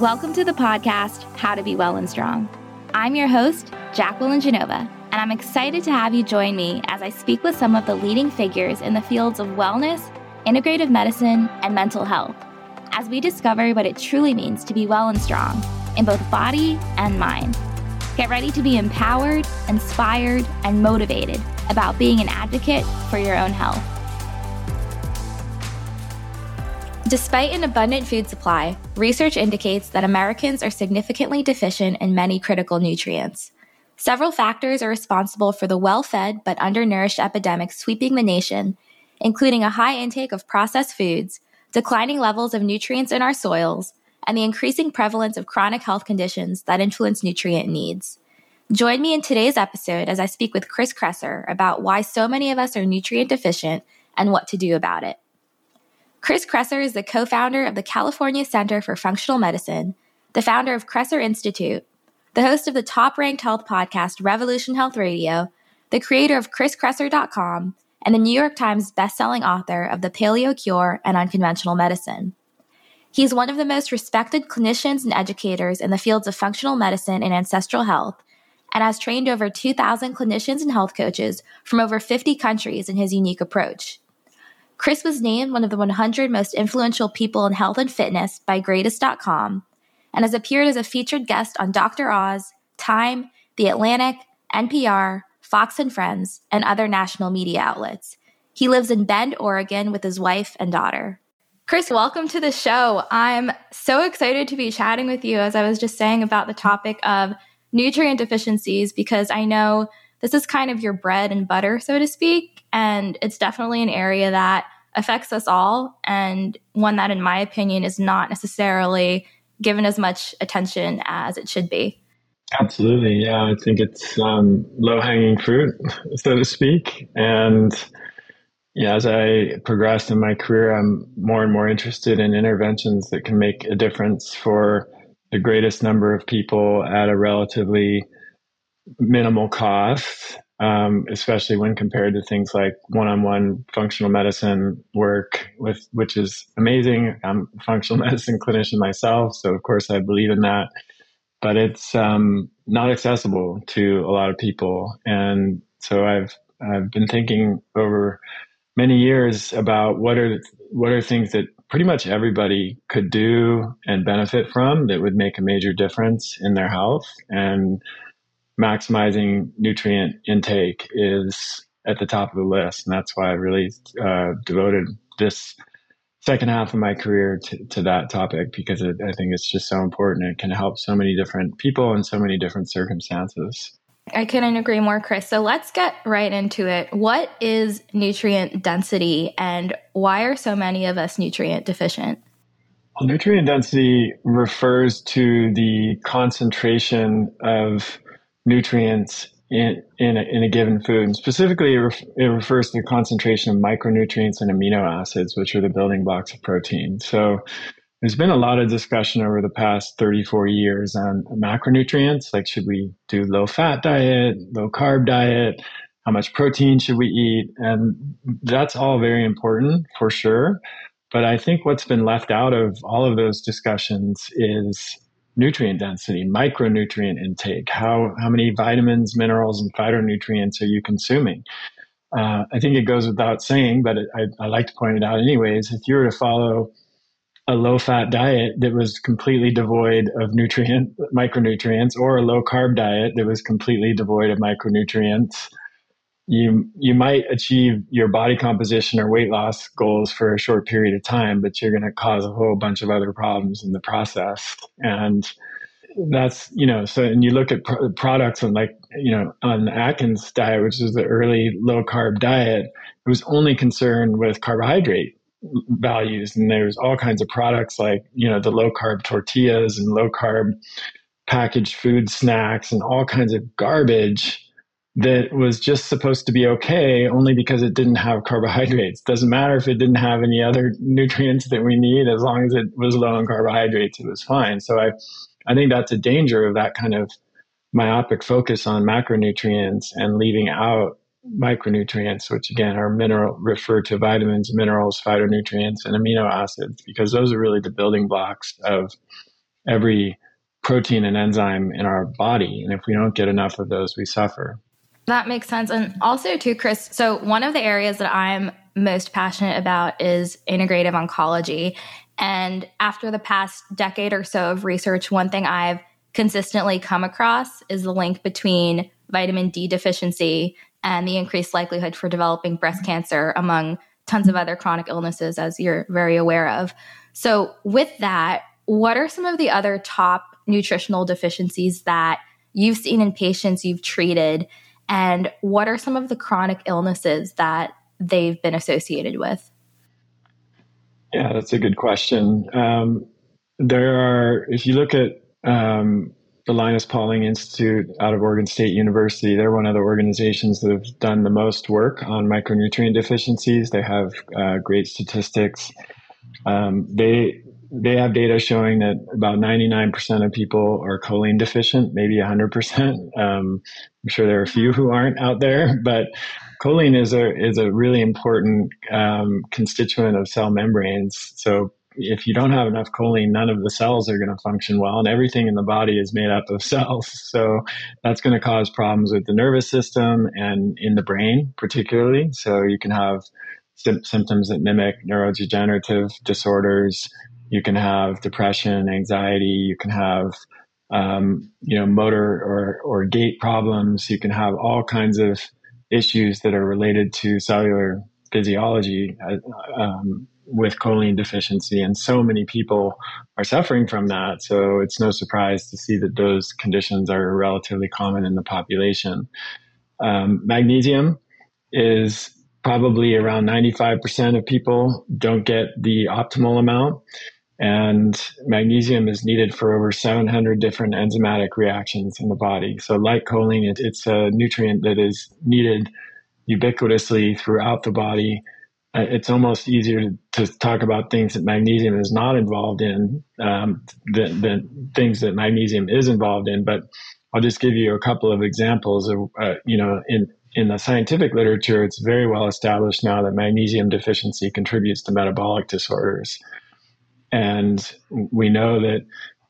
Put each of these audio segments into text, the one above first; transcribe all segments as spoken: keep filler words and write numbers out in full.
Welcome to the podcast, How to Be Well and Strong. I'm your host, Jacqueline Genova, and I'm excited to have you join me as I speak with some of the leading figures in the fields of wellness, integrative medicine, and mental health, as we discover what it truly means to be well and strong in both body and mind. Get ready to be empowered, inspired, and motivated about being an advocate for your own health. Despite an abundant food supply, research indicates that Americans are significantly deficient in many critical nutrients. Several factors are responsible for the well-fed but undernourished epidemic sweeping the nation, including a high intake of processed foods, declining levels of nutrients in our soils, and the increasing prevalence of chronic health conditions that influence nutrient needs. Join me in today's episode as I speak with Chris Kresser about why so many of us are nutrient deficient and what to do about it. Chris Kresser is the co-founder of the California Center for Functional Medicine, the founder of Kresser Institute, the host of the top-ranked health podcast Revolution Health Radio, the creator of Chris Kresser dot com, and the New York Times bestselling author of The Paleo Cure and Unconventional Medicine. He is one of the most respected clinicians and educators in the fields of functional medicine and ancestral health, and has trained over two thousand clinicians and health coaches from over fifty countries in his unique approach. Chris was named one of the one hundred most influential people in health and fitness by greatest dot com, and has appeared as a featured guest on Doctor Oz, Time, The Atlantic, N P R, Fox and Friends, and other national media outlets. He lives in Bend, Oregon with his wife and daughter. Chris, welcome to the show. I'm so excited to be chatting with you, as I was just saying, about the topic of nutrient deficiencies, because I know this is kind of your bread and butter, so to speak, and it's definitely an area that affects us all, and one that, in my opinion, is not necessarily given as much attention as it should be. Absolutely. Yeah, I think it's um, low-hanging fruit, so to speak. And yeah, as I progressed in my career, I'm more and more interested in interventions that can make a difference for the greatest number of people at a relatively minimal cost, um, especially when compared to things like one-on-one functional medicine work, with which is amazing. I'm a functional medicine clinician myself, so of course I believe in that. But it's um, not accessible to a lot of people. And so I've I've been thinking over many years about what are what are things that pretty much everybody could do and benefit from that would make a major difference in their health. And maximizing nutrient intake is at the top of the list. And that's why I really uh, devoted this second half of my career to, to that topic, because it, I think it's just so important. It can help so many different people in so many different circumstances. I couldn't agree more, Chris. So let's get right into it. What is nutrient density, and why are so many of us nutrient deficient? Well, nutrient density refers to the concentration of nutrients in, in, a, in a given food. And specifically, it, ref, it refers to the concentration of micronutrients and amino acids, which are the building blocks of protein. So there's been a lot of discussion over the past thirty, forty years on macronutrients, like should we do low-fat diet, low-carb diet, how much protein should we eat? And that's all very important for sure. But I think what's been left out of all of those discussions is nutrient density, micronutrient intake. How how many vitamins, minerals, and phytonutrients are you consuming? Uh, I think it goes without saying, but it, I, I like to point it out anyways. If you were to follow a low-fat diet that was completely devoid of nutrient micronutrients, or a low-carb diet that was completely devoid of micronutrients, you you might achieve your body composition or weight loss goals for a short period of time, but you're going to cause a whole bunch of other problems in the process. And that's, you know, so, and you look at pro- products on, like, you know, on the Atkins diet, which is the early low carb diet, it was only concerned with carbohydrate values. And there's all kinds of products like, you know, the low carb tortillas and low carb packaged food snacks and all kinds of garbage that was just supposed to be okay only because it didn't have carbohydrates. Doesn't matter if it didn't have any other nutrients that we need, as long as it was low in carbohydrates, it was fine. So I, I think that's a danger of that kind of myopic focus on macronutrients and leaving out micronutrients, which again are mineral, refer to vitamins, minerals, phytonutrients, and amino acids, because those are really the building blocks of every protein and enzyme in our body. And if we don't get enough of those, we suffer. That makes sense. And also too, Chris, so one of the areas that I'm most passionate about is integrative oncology. And after the past decade or so of research, one thing I've consistently come across is the link between vitamin D deficiency and the increased likelihood for developing breast cancer, among tons of other chronic illnesses, as you're very aware of. So with that, what are some of the other top nutritional deficiencies that you've seen in patients you've treated? And what are some of the chronic illnesses that they've been associated with? Yeah, that's a good question. Um, there are, if you look at um, the Linus Pauling Institute out of Oregon State University, they're one of the organizations that have done the most work on micronutrient deficiencies. They have uh, great statistics. Um, they they have data showing that about ninety-nine percent of people are choline deficient, maybe one hundred percent. Um, I'm sure there are a few who aren't out there, but choline is a is a really important um, constituent of cell membranes. So if you don't have enough choline, none of the cells are going to function well, and everything in the body is made up of cells. So that's going to cause problems with the nervous system and in the brain particularly. So you can have sim- symptoms that mimic neurodegenerative disorders. You can have depression, anxiety. You can have um, you know, motor or, or gait problems. You can have all kinds of issues that are related to cellular physiology um, with choline deficiency. And so many people are suffering from that. So it's no surprise to see that those conditions are relatively common in the population. Um, magnesium is probably around ninety-five percent of people don't get the optimal amount. And magnesium is needed for over seven hundred different enzymatic reactions in the body. So like choline, it, it's a nutrient that is needed ubiquitously throughout the body. Uh, it's almost easier to, to talk about things that magnesium is not involved in um, than, than things that magnesium is involved in. But I'll just give you a couple of examples of, uh, you know, in In the scientific literature, it's very well established now that magnesium deficiency contributes to metabolic disorders. And we know that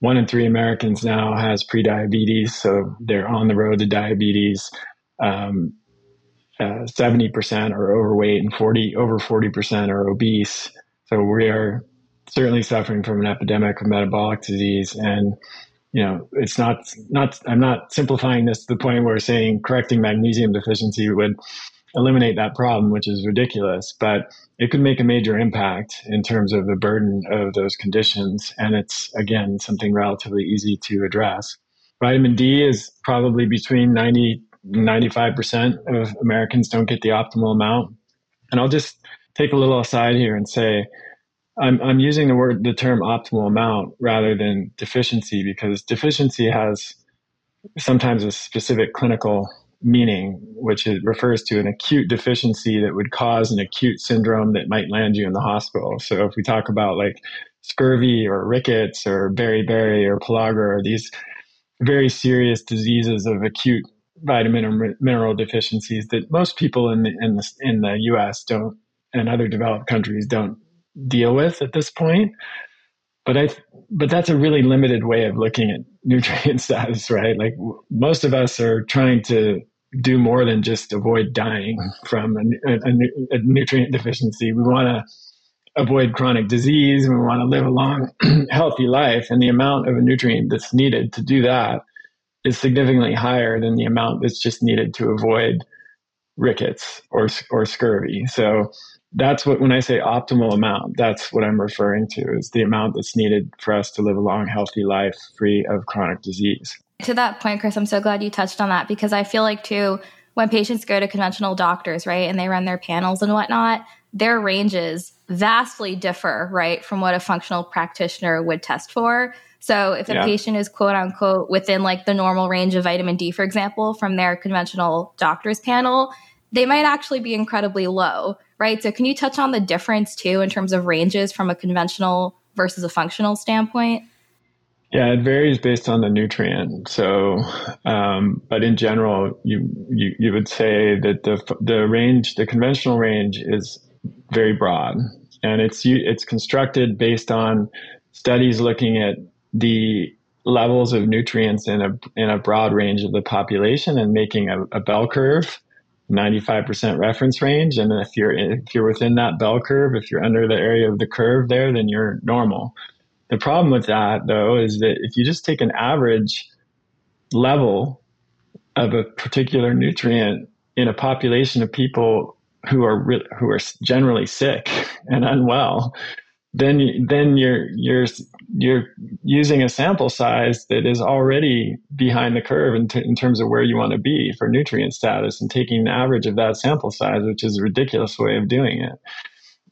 one in three Americans now has prediabetes, so they're on the road to diabetes. Um, uh, seventy percent are overweight and forty over forty percent are obese. So we are certainly suffering from an epidemic of metabolic disease. And you know, it's not, not, I'm not simplifying this to the point where saying correcting magnesium deficiency would eliminate that problem, which is ridiculous, but it could make a major impact in terms of the burden of those conditions. And it's, again, something relatively easy to address. Vitamin D is probably between ninety and ninety-five percent of Americans don't get the optimal amount. And I'll just take a little aside here and say, I'm, I'm using the word, the term optimal amount rather than deficiency, because deficiency has sometimes a specific clinical meaning, which it refers to an acute deficiency that would cause an acute syndrome that might land you in the hospital. So if we talk about like scurvy or rickets or beriberi or pellagra, or these very serious diseases of acute vitamin or mineral deficiencies that most people in the, in the, in the U S don't, and other developed countries don't deal with at this point. But I, but that's a really limited way of looking at nutrient status, right? Like w- most of us are trying to do more than just avoid dying from a, a, a nutrient deficiency. We want to avoid chronic disease. We want to live a long, healthy life. And the amount of a nutrient that's needed to do that is significantly higher than the amount that's just needed to avoid rickets or or scurvy. So that's what, when I say optimal amount, that's what I'm referring to, is the amount that's needed for us to live a long, healthy life free of chronic disease. To that point, Chris, I'm so glad you touched on that, because I feel like too, when patients go to conventional doctors, right, and they run their panels and whatnot, their ranges vastly differ, right, from what a functional practitioner would test for. So if a yeah. patient is quote unquote within like the normal range of vitamin D, for example, from their conventional doctor's panel, they might actually be incredibly low, right? So can you touch on the difference too in terms of ranges from a conventional versus a functional standpoint? Yeah, it varies based on the nutrient. So, um, but in general, you, you you would say that the the range, the conventional range, is very broad, and it's it's constructed based on studies looking at the levels of nutrients in a in a broad range of the population and making a, a bell curve, ninety-five percent reference range. And if you're in, if you're within that bell curve, if you're under the area of the curve there, then you're normal. The problem with that, though, is that if you just take an average level of a particular nutrient in a population of people who are re- who are generally sick and unwell, then you, then you're you're you're using a sample size that is already behind the curve in, t- in terms of where you want to be for nutrient status, and taking the average of that sample size, which is a ridiculous way of doing it.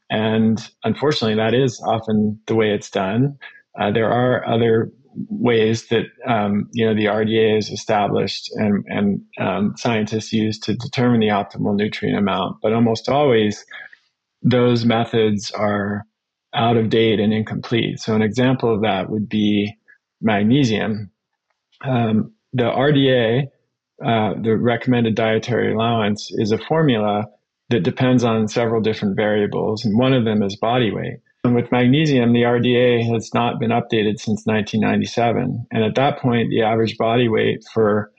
And unfortunately, that is often the way it's done. Uh, there are other ways that, um, you know, the R D A is established and, and um, scientists use to determine the optimal nutrient amount. But almost always, those methods are out of date and incomplete. So an example of that would be magnesium. Um, the R D A, uh, the recommended dietary allowance, is a formula that depends on several different variables, and one of them is body weight. And with magnesium, the R D A has not been updated since nineteen ninety-seven. And at that point, the average body weight for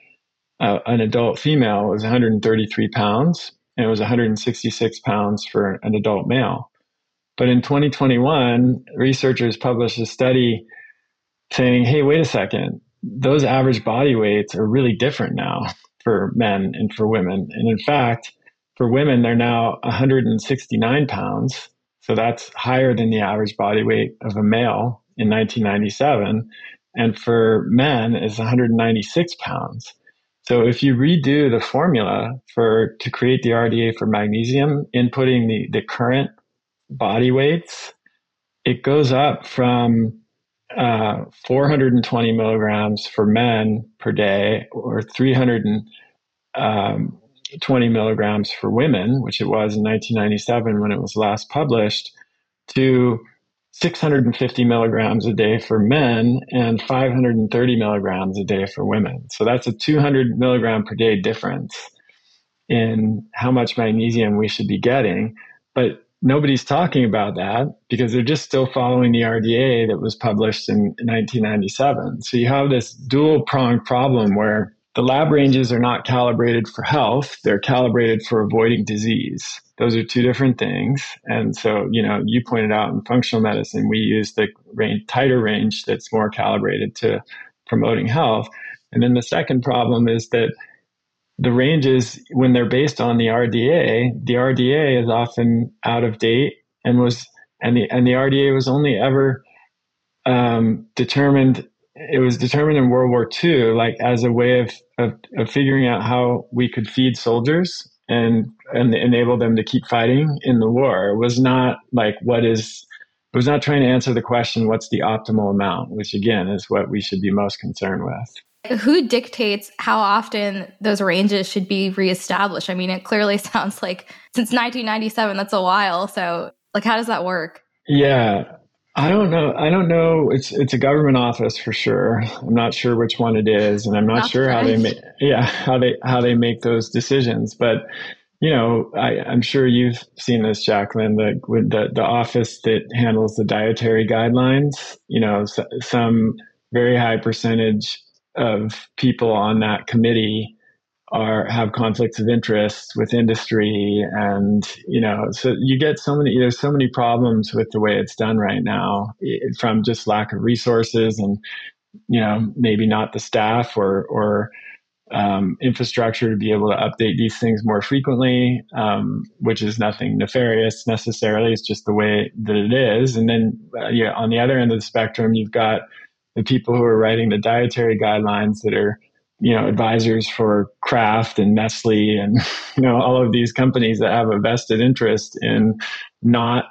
uh, an adult female was one hundred thirty-three pounds, and it was one hundred sixty-six pounds for an adult male. But in twenty twenty-one, researchers published a study saying, hey, wait a second, those average body weights are really different now for men and for women. And in fact, for women, they're now one hundred sixty-nine pounds. So that's higher than the average body weight of a male in nineteen ninety-seven. And for men, it's one hundred ninety-six pounds. So if you redo the formula for to create the R D A for magnesium, inputting the, the current body weights, it goes up from uh, four hundred twenty milligrams for men per day, or three hundred twenty milligrams for women, which it was in nineteen ninety-seven when it was last published, to six hundred fifty milligrams a day for men and five hundred thirty milligrams a day for women. So that's a two hundred milligram per day difference in how much magnesium we should be getting. But nobody's talking about that because they're just still following the R D A that was published in nineteen ninety-seven. So you have this dual-pronged problem where the lab ranges are not calibrated for health. They're calibrated for avoiding disease. Those are two different things. And so, you know, you pointed out in functional medicine, we use the range, tighter range that's more calibrated to promoting health. And then the second problem is that the ranges, when they're based on the R D A, the R D A is often out of date and was and the and the R D A was only ever um, determined. It was determined in World War Two, like as a way of, of, of figuring out how we could feed soldiers and, and enable them to keep fighting in the war. It was not like what is, it was not trying to answer the question, what's the optimal amount, which again is what we should be most concerned with. Who dictates how often those ranges should be reestablished? I mean, it clearly sounds like since nineteen ninety-seven, that's a while. So like, how does that work? Yeah. I don't know. I don't know. It's it's a government office for sure. I'm not sure which one it is, and I'm not, not sure how they make yeah how they how they make those decisions. But you know, I, I'm sure you've seen this, Jacqueline. The with the the office that handles the dietary guidelines. You know, so, some very high percentage of people on that committee are have conflicts of interest with industry, and you know, so you get so many there's so many problems with the way it's done right now, from just lack of resources and you know maybe not the staff or or um, infrastructure to be able to update these things more frequently, um, which is nothing nefarious necessarily. It's just the way that it is. And then uh, yeah, on the other end of the spectrum, you've got the people who are writing the dietary guidelines that are you know, advisors for Kraft and Nestle and, you know, all of these companies that have a vested interest in not,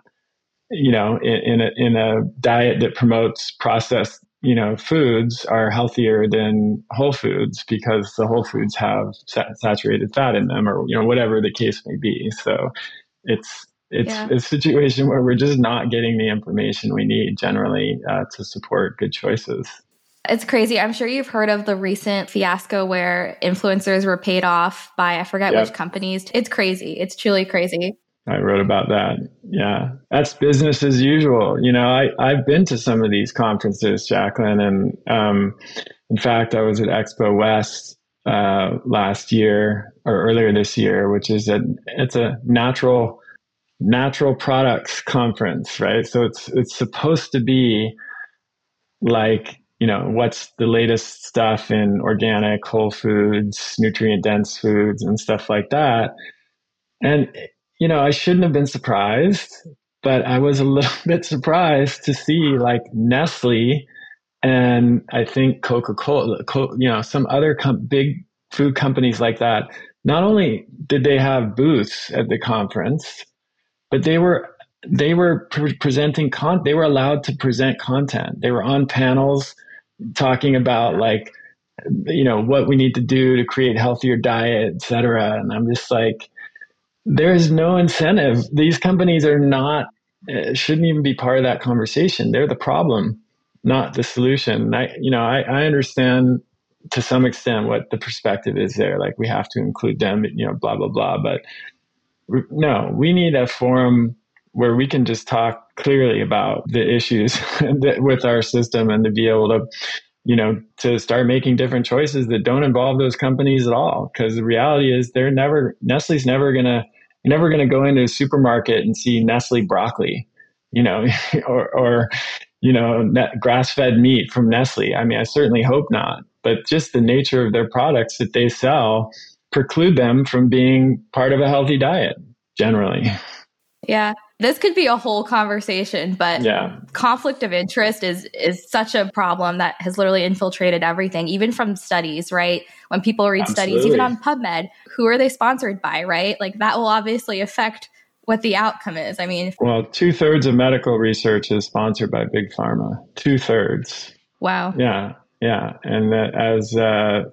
you know, in, in a in a diet that promotes processed, you know, foods are healthier than whole foods because the whole foods have sa- saturated fat in them or, you know, whatever the case may be. So it's, it's yeah. a situation where we're just not getting the information we need generally uh, to support good choices. It's crazy. I'm sure you've heard of the recent fiasco where influencers were paid off by, I forget yep. which companies. It's crazy. It's truly crazy. I wrote about that. Yeah, that's business as usual. You know, I, I've been to some of these conferences, Jacqueline, and um, in fact, I was at Expo West uh, last year or earlier this year, which is a it's a natural natural products conference, right? So it's it's supposed to be like, you know, what's the latest stuff in organic, whole foods, nutrient dense foods, and stuff like that, and you know, I shouldn't have been surprised, but I was a little bit surprised to see like Nestle and I think Coca-Cola, you know, some other com- big food companies like that. Not only did they have booths at the conference, but they were they were pre- presenting con- they were allowed to present content. They were on panels talking about like, you know, what we need to do to create healthier diet, et cetera. And I'm just like, there is no incentive. These companies are not, shouldn't even be part of that conversation. They're the problem, not the solution. And I, you know, I, I understand to some extent what the perspective is there. Like we have to include them, you know, blah, blah, blah. But re- no, we need a forum where we can just talk clearly about the issues with our system and to be able to, you know, to start making different choices that don't involve those companies at all. Because the reality is they're never, Nestle's never going to, You're never going to go into a supermarket and see Nestle broccoli, you know, or, or, you know, grass-fed meat from Nestle. I mean, I certainly hope not. But just the nature of their products that they sell preclude them from being part of a healthy diet generally. Yeah, this could be a whole conversation, but yeah. Conflict of interest is is such a problem that has literally infiltrated everything, even from studies, right? When people read Absolutely. Studies, even on PubMed, who are they sponsored by, right? Like that will obviously affect what the outcome is. I mean, well, two thirds of medical research is sponsored by big pharma. Two thirds. Wow. Yeah, yeah. And that, as uh,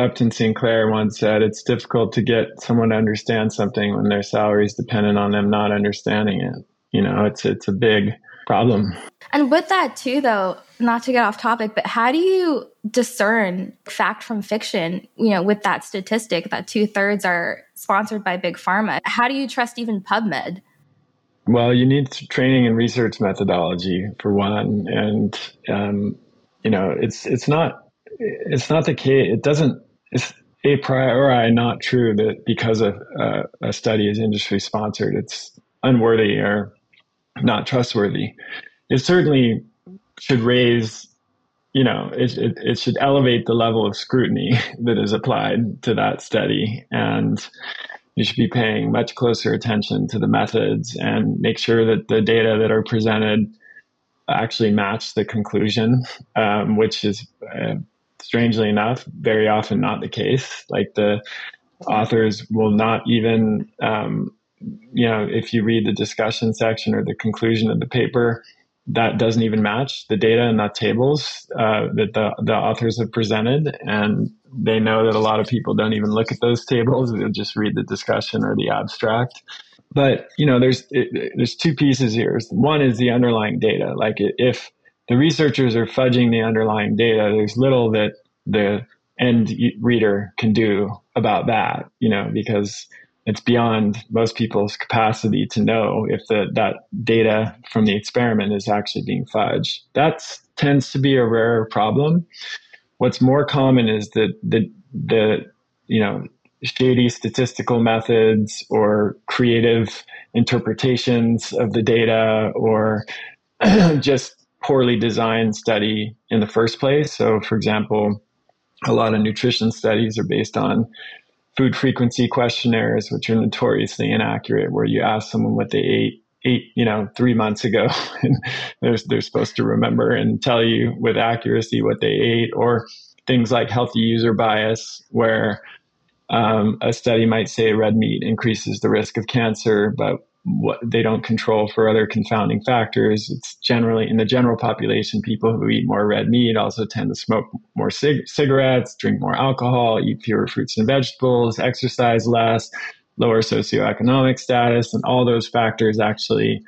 Upton Sinclair once said, it's difficult to get someone to understand something when their salary is dependent on them not understanding it. You know, it's it's a big problem. And with that too, though, not to get off topic, but how do you discern fact from fiction, you know, with that statistic that two thirds are sponsored by big pharma? How do you trust even PubMed? Well, you need training in research methodology for one. And, um, you know, it's, it's not, it's not the case. It doesn't, it's a priori not true that because a, a, a study is industry sponsored, it's unworthy or not trustworthy. It certainly should raise, you know, it, it it should elevate the level of scrutiny that is applied to that study. And you should be paying much closer attention to the methods and make sure that the data that are presented actually match the conclusion, um, which is, uh, strangely enough, very often not the case. Like the authors will not even, um, you know, if you read the discussion section or the conclusion of the paper, that doesn't even match the data in the tables uh, that the, the authors have presented. And they know that a lot of people don't even look at those tables. They'll just read the discussion or the abstract. But, you know, there's it, there's two pieces here. One is the underlying data. Like if the researchers are fudging the underlying data, there's little that the end reader can do about that, you know, because it's beyond most people's capacity to know if the, that data from the experiment is actually being fudged. That tends to be a rare problem. What's more common is that the, the, you know, shady statistical methods or creative interpretations of the data or just poorly designed study in the first place. So, for example, a lot of nutrition studies are based on food frequency questionnaires, which are notoriously inaccurate, where you ask someone what they ate, ate, you know, three months ago, and they're, they're supposed to remember and tell you with accuracy what they ate, or things like healthy user bias, where um, a study might say red meat increases the risk of cancer, but what they don't control for other confounding factors. It's generally in the general population, people who eat more red meat also tend to smoke more cig- cigarettes, drink more alcohol, eat fewer fruits and vegetables, exercise less, lower socioeconomic status. And all those factors actually,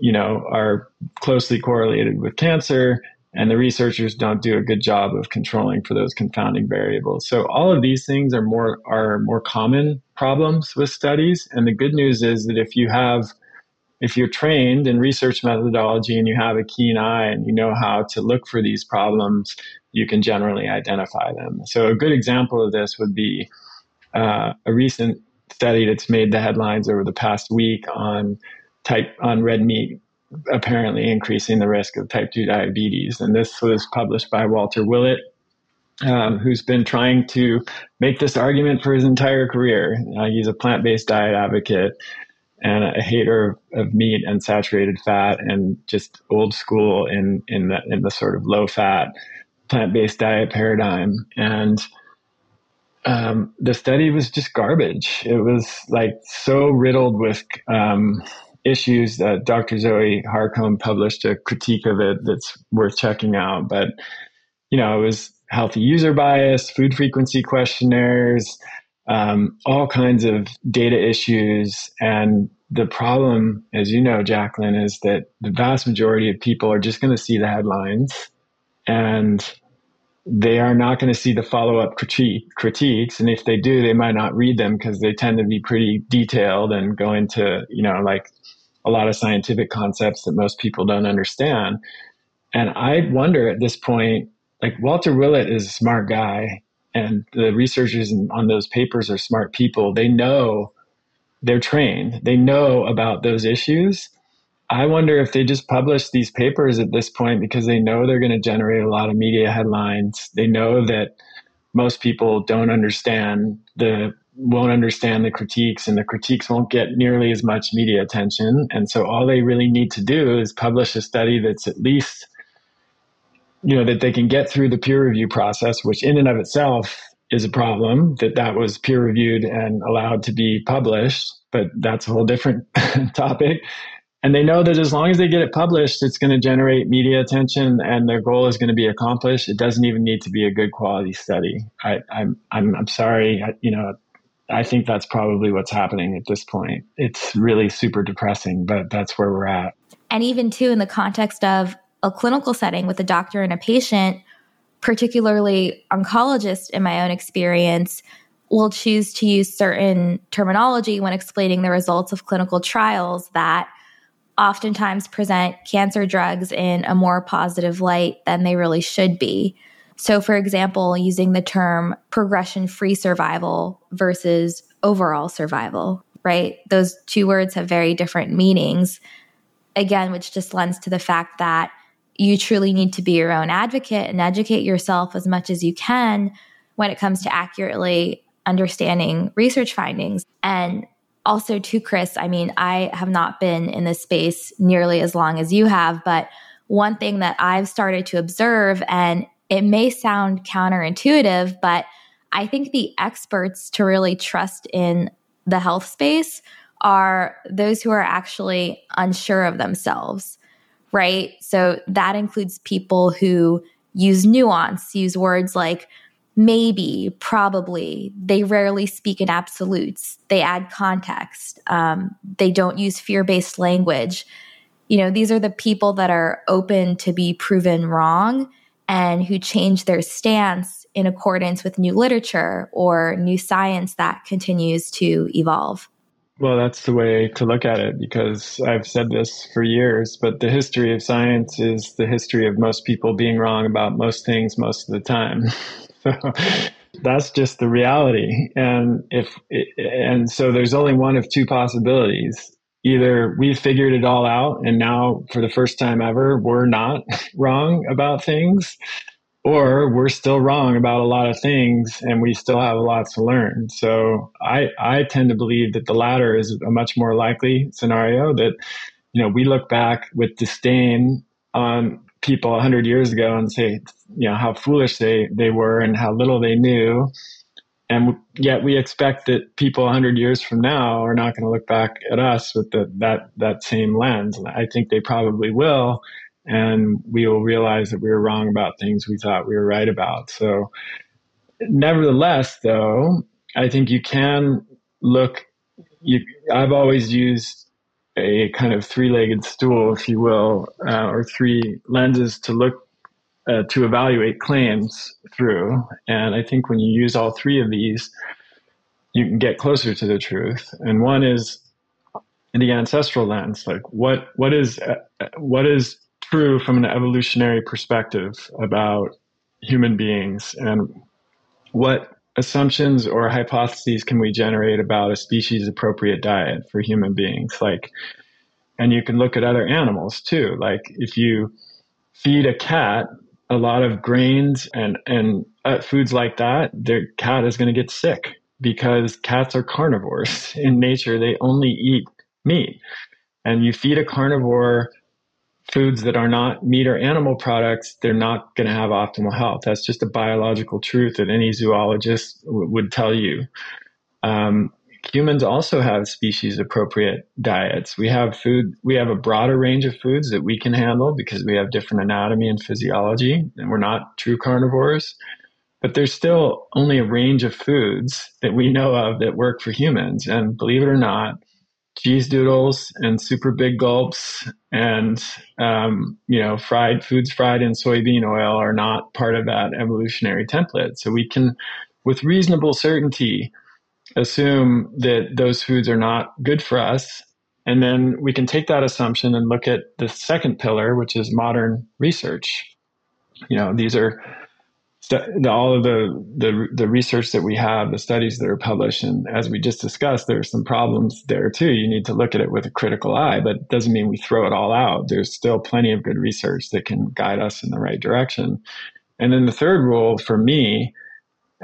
you know, are closely correlated with cancer. And the researchers don't do a good job of controlling for those confounding variables. So all of these things are more are more common problems with studies. And the good news is that if you have, if you're trained in research methodology and you have a keen eye and you know how to look for these problems, you can generally identify them. So a good example of this would be uh, a recent study that's made the headlines over the past week on type on red meat, apparently increasing the risk of type two diabetes. And this was published by Walter Willett, um, who's been trying to make this argument for his entire career. Uh, he's a plant-based diet advocate and a hater of, of meat and saturated fat, and just old school in, in, the, in the sort of low-fat plant-based diet paradigm. And um, the study was just garbage. It was like so riddled with... Um, issues that Doctor Zoe Harcombe published a critique of it that's worth checking out. But, you know, it was healthy user bias, food frequency questionnaires, um, all kinds of data issues. And the problem, as you know, Jacqueline, is that the vast majority of people are just going to see the headlines and they are not going to see the follow-up critique, critiques. And if they do, they might not read them because they tend to be pretty detailed and go into, you know, like a lot of scientific concepts that most people don't understand. And I wonder at this point, like Walter Willett is a smart guy and the researchers on those papers are smart people. They know, they're trained. They know about those issues. I wonder if they just publish these papers at this point because they know they're going to generate a lot of media headlines. They know that most people don't understand the, won't understand the critiques, and the critiques won't get nearly as much media attention. And so all they really need to do is publish a study that's at least, you know, that they can get through the peer review process, which in and of itself is a problem, that that was peer reviewed and allowed to be published, but that's a whole different topic. And they know that as long as they get it published, it's going to generate media attention and their goal is going to be accomplished. It doesn't even need to be a good quality study. I, I'm, I'm, I'm sorry. I, you know, I think that's probably what's happening at this point. It's really super depressing, but that's where we're at. And even too, in the context of a clinical setting with a doctor and a patient, particularly oncologists in my own experience, will choose to use certain terminology when explaining the results of clinical trials that oftentimes present cancer drugs in a more positive light than they really should be. So for example, using the term progression-free survival versus overall survival, right? Those two words have very different meanings, again, which just lends to the fact that you truly need to be your own advocate and educate yourself as much as you can when it comes to accurately understanding research findings. And also too, Chris, I mean, I have not been in this space nearly as long as you have, but one thing that I've started to observe, and it may sound counterintuitive, but I think the experts to really trust in the health space are those who are actually unsure of themselves, right? So that includes people who use nuance, use words like maybe, probably. They rarely speak in absolutes. They add context. Um, they don't use fear-based language. You know, these are the people that are open to be proven wrong and who change their stance in accordance with new literature or new science that continues to evolve. Well, that's the way to look at it, because I've said this for years, but the history of science is the history of most people being wrong about most things most of the time. So that's just the reality. And if and so there's only one of two possibilities. Either we figured it all out and now for the first time ever, we're not wrong about things, or we're still wrong about a lot of things and we still have a lot to learn. So I, I tend to believe that the latter is a much more likely scenario, that, you know, we look back with disdain on people one hundred years ago and say, you know, how foolish they, they were and how little they knew. And yet we expect that people one hundred years from now are not going to look back at us with the, that that same lens. And I think they probably will. And we will realize that we were wrong about things we thought we were right about. So nevertheless, though, I think you can look, you, I've always used a kind of three-legged stool, if you will, uh, or three lenses to look uh, to evaluate claims through. And I think when you use all three of these, you can get closer to the truth. And one is the ancestral lens, like what what is uh, what is true from an evolutionary perspective about human beings, and what assumptions or hypotheses can we generate about a species appropriate diet for human beings? Like, and you can look at other animals too. Like if you feed a cat a lot of grains and, and foods like that, their cat is going to get sick because cats are carnivores in nature. They only eat meat, and you feed a carnivore foods that are not meat or animal products, they're not going to have optimal health. That's just a biological truth that any zoologist w- would tell you. Um, humans also have species-appropriate diets. We have food. We have a broader range of foods that we can handle because we have different anatomy and physiology, and we're not true carnivores. But there's still only a range of foods that we know of that work for humans. And believe it or not, cheese doodles and super big gulps and, um, you know, fried foods fried in soybean oil are not part of that evolutionary template. So we can, with reasonable certainty, assume that those foods are not good for us. And then we can take that assumption and look at the second pillar, which is modern research. You know, these are st- all of the, the, the research that we have, the studies that are published. And as we just discussed, there are some problems there too. You need to look at it with a critical eye, but it doesn't mean we throw it all out. There's still plenty of good research that can guide us in the right direction. And then the third rule for me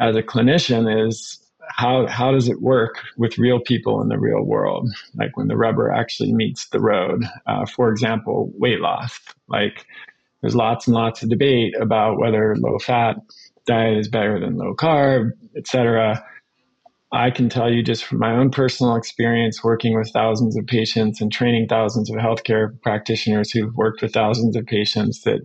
as a clinician is, How how does it work with real people in the real world? Like when the rubber actually meets the road. Uh, for example, weight loss. Like there's lots and lots of debate about whether low fat diet is better than low carb, et cetera. I can tell you just from my own personal experience working with thousands of patients and training thousands of healthcare practitioners who've worked with thousands of patients that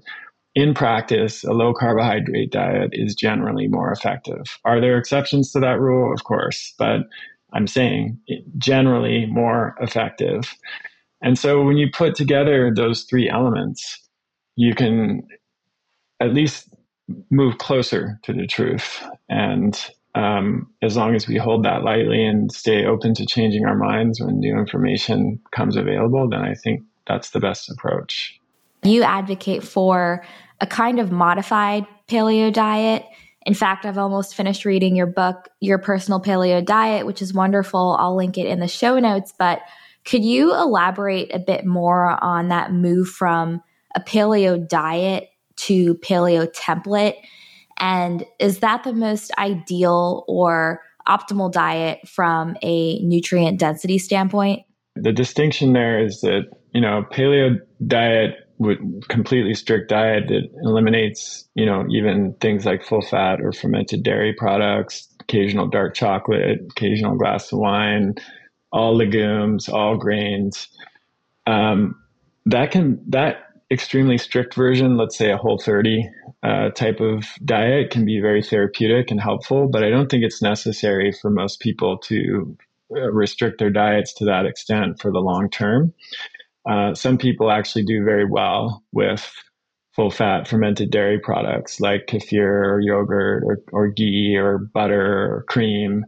in practice, a low carbohydrate diet is generally more effective. Are there exceptions to that rule? Of course, but I'm saying generally more effective. And so when you put together those three elements, you can at least move closer to the truth. And um, as long as we hold that lightly and stay open to changing our minds when new information comes available, then I think that's the best approach. You advocate for a kind of modified paleo diet. In fact, I've almost finished reading your book, Your Personal Paleo Diet, which is wonderful. I'll link it in the show notes. But could you elaborate a bit more on that move from a paleo diet to paleo template? And is that the most ideal or optimal diet from a nutrient density standpoint? The distinction there is that, you know, paleo diet would completely strict diet that eliminates, you know, even things like full fat or fermented dairy products, occasional dark chocolate, occasional glass of wine, all legumes, all grains. Um, that can, that extremely strict version, let's say a Whole thirty uh, type of diet, can be very therapeutic and helpful, but I don't think it's necessary for most people to restrict their diets to that extent for the long term. Uh, some people actually do very well with full-fat fermented dairy products like kefir or yogurt or, or ghee or butter or cream.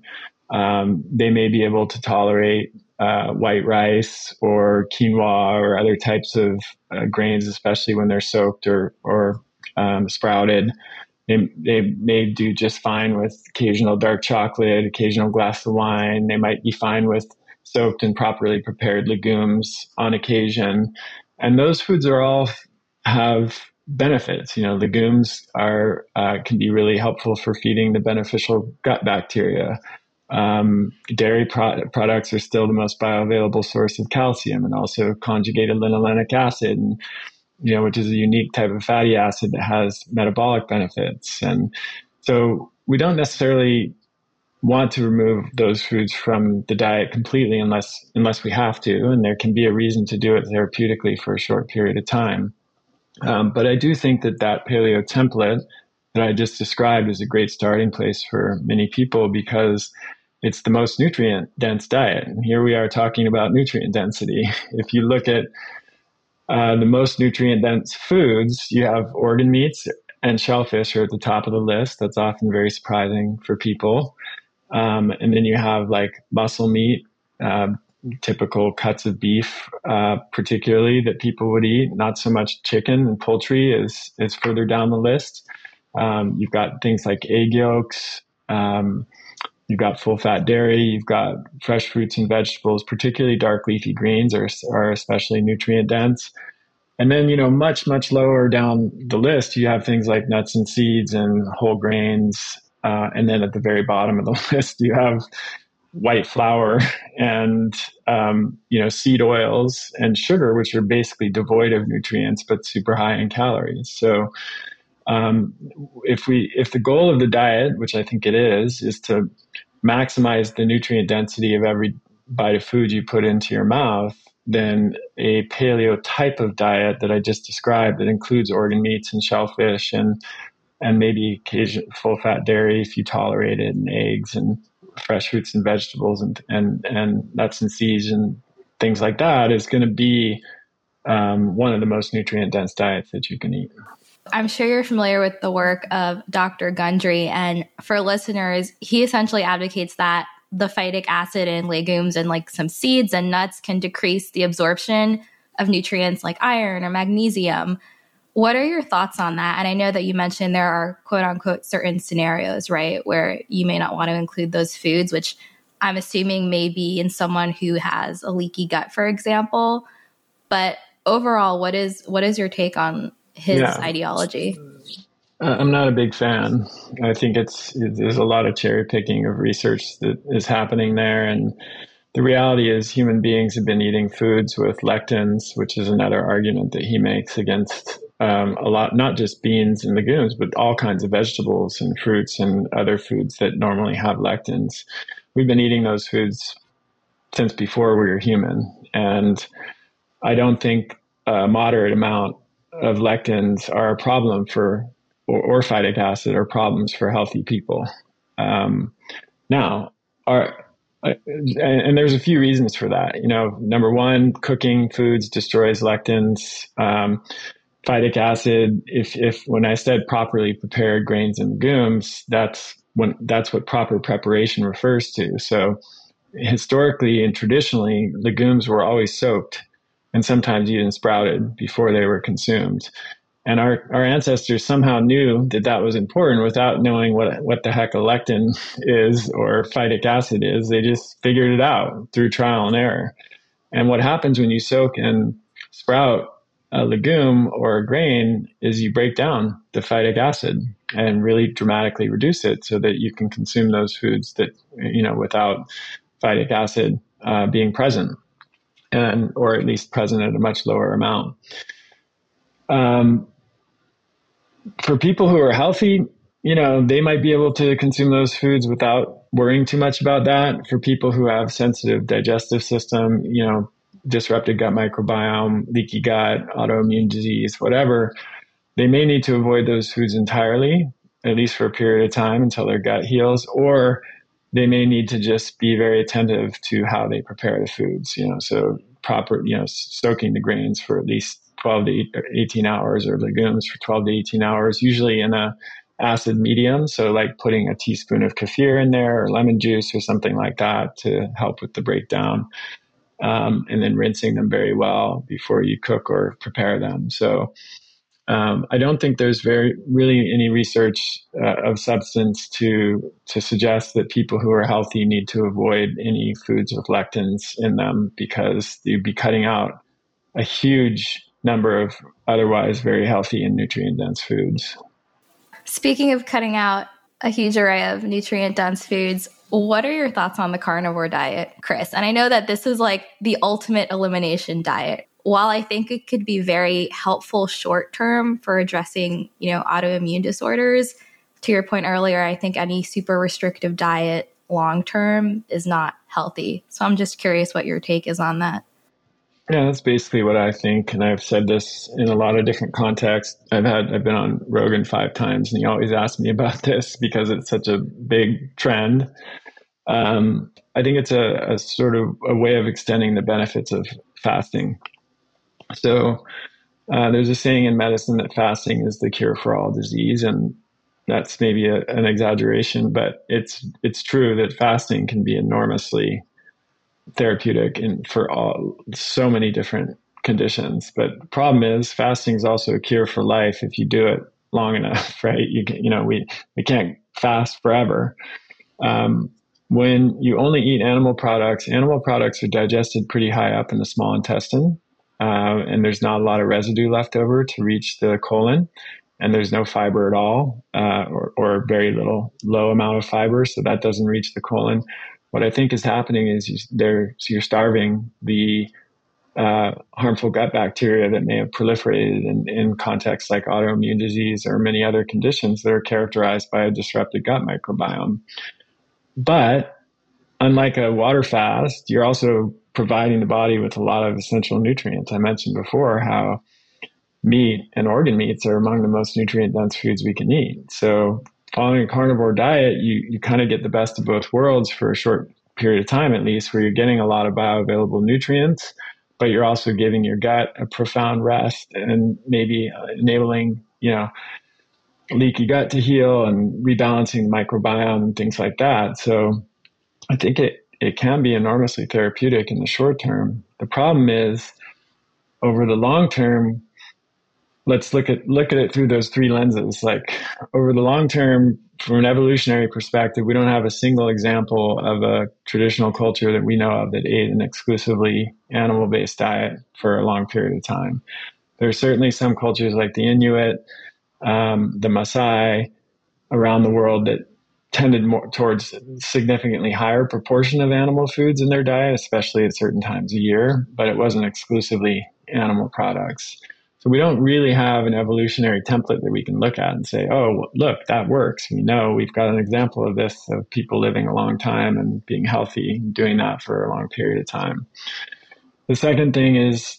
Um, they may be able to tolerate uh, white rice or quinoa or other types of uh, grains, especially when they're soaked or, or um, sprouted. They, they may do just fine with occasional dark chocolate, occasional glass of wine. They might be fine with soaked and properly prepared legumes on occasion. And those foods are all have benefits. You know, legumes are uh, can be really helpful for feeding the beneficial gut bacteria. Um, dairy pro- products are still the most bioavailable source of calcium and also conjugated linolenic acid, and, you know, which is a unique type of fatty acid that has metabolic benefits. And so we don't necessarily want to remove those foods from the diet completely unless unless we have to, and there can be a reason to do it therapeutically for a short period of time. Um, but I do think that that paleo template that I just described is a great starting place for many people because it's the most nutrient-dense diet. And here we are talking about nutrient density. If you look at uh, the most nutrient-dense foods, you have organ meats, and shellfish are at the top of the list. That's often very surprising for people. Um, and then you have like muscle meat, uh, typical cuts of beef, uh, particularly that people would eat. Not so much chicken, and poultry is, is further down the list. Um, you've got things like egg yolks, um, you've got full fat dairy, you've got fresh fruits and vegetables, particularly dark leafy greens are, are especially nutrient dense. And then, you know, much, much lower down the list, you have things like nuts and seeds and whole grains. Uh, and then at the very bottom of the list, you have white flour and, um, you know, seed oils and sugar, which are basically devoid of nutrients, but super high in calories. So um, if we if the goal of the diet, which I think it is, is to maximize the nutrient density of every bite of food you put into your mouth, then a paleo type of diet that I just described that includes organ meats and shellfish and and maybe occasional full fat dairy if you tolerate it, and eggs and fresh fruits and vegetables and and, and nuts and seeds and things like that is going to be um, one of the most nutrient dense diets that you can eat. I'm sure you're familiar with the work of Doctor Gundry, and for listeners, he essentially advocates that the phytic acid in legumes and like some seeds and nuts can decrease the absorption of nutrients like iron or magnesium. What are your thoughts on that? And I know that you mentioned there are quote unquote certain scenarios, right, where you may not want to include those foods, which I'm assuming may be in someone who has a leaky gut, for example. But overall, what is what is your take on his yeah. ideology? I'm not a big fan. I think it's, there's a lot of cherry picking of research that is happening there. And the reality is human beings have been eating foods with lectins, which is another argument that he makes against um, a lot, not just beans and legumes, but all kinds of vegetables and fruits and other foods that normally have lectins. We've been eating those foods since before we were human. And I don't think a moderate amount of lectins are a problem for Or, or phytic acid are problems for healthy people. Um, now, are, uh, and, and there's a few reasons for that. You know, number one, cooking foods destroys lectins. Um, phytic acid, if, if when I said properly prepared grains and legumes, that's when that's what proper preparation refers to. So historically and traditionally, legumes were always soaked and sometimes even sprouted before they were consumed. And our, our ancestors somehow knew that that was important without knowing what, what the heck a lectin is or phytic acid is. They just figured it out through trial and error. And what happens when you soak and sprout a legume or a grain is you break down the phytic acid and really dramatically reduce it so that you can consume those foods that, you know, without phytic acid uh, being present, and or at least present at a much lower amount. Um, For people who are healthy, you know, they might be able to consume those foods without worrying too much about that. For people who have sensitive digestive system, you know, disrupted gut microbiome, leaky gut, autoimmune disease, whatever, they may need to avoid those foods entirely, at least for a period of time until their gut heals, or they may need to just be very attentive to how they prepare the foods, you know, so proper, you know, soaking the grains for at least twelve to eighteen hours or legumes for twelve to eighteen hours, usually in a acid medium. So like putting a teaspoon of kefir in there or lemon juice or something like that to help with the breakdown. Um, and then rinsing them very well before you cook or prepare them. So um, I don't think there's very really any research uh, of substance to, to suggest that people who are healthy need to avoid any foods with lectins in them, because you'd be cutting out a huge number of otherwise very healthy and nutrient-dense foods. Speaking of cutting out a huge array of nutrient-dense foods, what are your thoughts on the carnivore diet, Chris? And I know that this is like the ultimate elimination diet. While I think it could be very helpful short-term for addressing, you know, autoimmune disorders, to your point earlier, I think any super restrictive diet long-term is not healthy. So I'm just curious what your take is on that. Yeah, that's basically what I think. And I've said this in a lot of different contexts. I've had, I've been on Rogan five times and he always asks me about this because it's such a big trend. Um, I think it's a, a sort of a way of extending the benefits of fasting. So Uh, there's a saying in medicine that fasting is the cure for all disease, and that's maybe a, an exaggeration, but it's it's true that fasting can be enormously therapeutic in, for all, so many different conditions. But the problem is, fasting is also a cure for life if you do it long enough, right? You can, you know, we, we can't fast forever. Um, when you only eat animal products, animal products are digested pretty high up in the small intestine, uh, and there's not a lot of residue left over to reach the colon, and there's no fiber at all, uh, or, or very little, low amount of fiber, so that doesn't reach the colon. What I think is happening is you, there, so you're starving the uh, harmful gut bacteria that may have proliferated in, in contexts like autoimmune disease or many other conditions that are characterized by a disrupted gut microbiome. But unlike a water fast, you're also providing the body with a lot of essential nutrients. I mentioned before how meat and organ meats are among the most nutrient-dense foods we can eat. So following a carnivore diet, you, you kind of get the best of both worlds for a short period of time, at least, where you're getting a lot of bioavailable nutrients, but you're also giving your gut a profound rest and maybe enabling, you know, leaky gut to heal and rebalancing microbiome and things like that. So I think it, it can be enormously therapeutic in the short term. The problem is, over the long term, let's look at look at it through those three lenses. Like, over the long term, from an evolutionary perspective, we don't have a single example of a traditional culture that we know of that ate an exclusively animal-based diet for a long period of time. There are certainly some cultures like the Inuit, Um, the Maasai around the world that tended more towards significantly higher proportion of animal foods in their diet, especially at certain times of year, but it wasn't exclusively animal products. So we don't really have an evolutionary template that we can look at and say, oh, look, that works. We know we've got an example of this, of people living a long time and being healthy and doing that for a long period of time. The second thing is,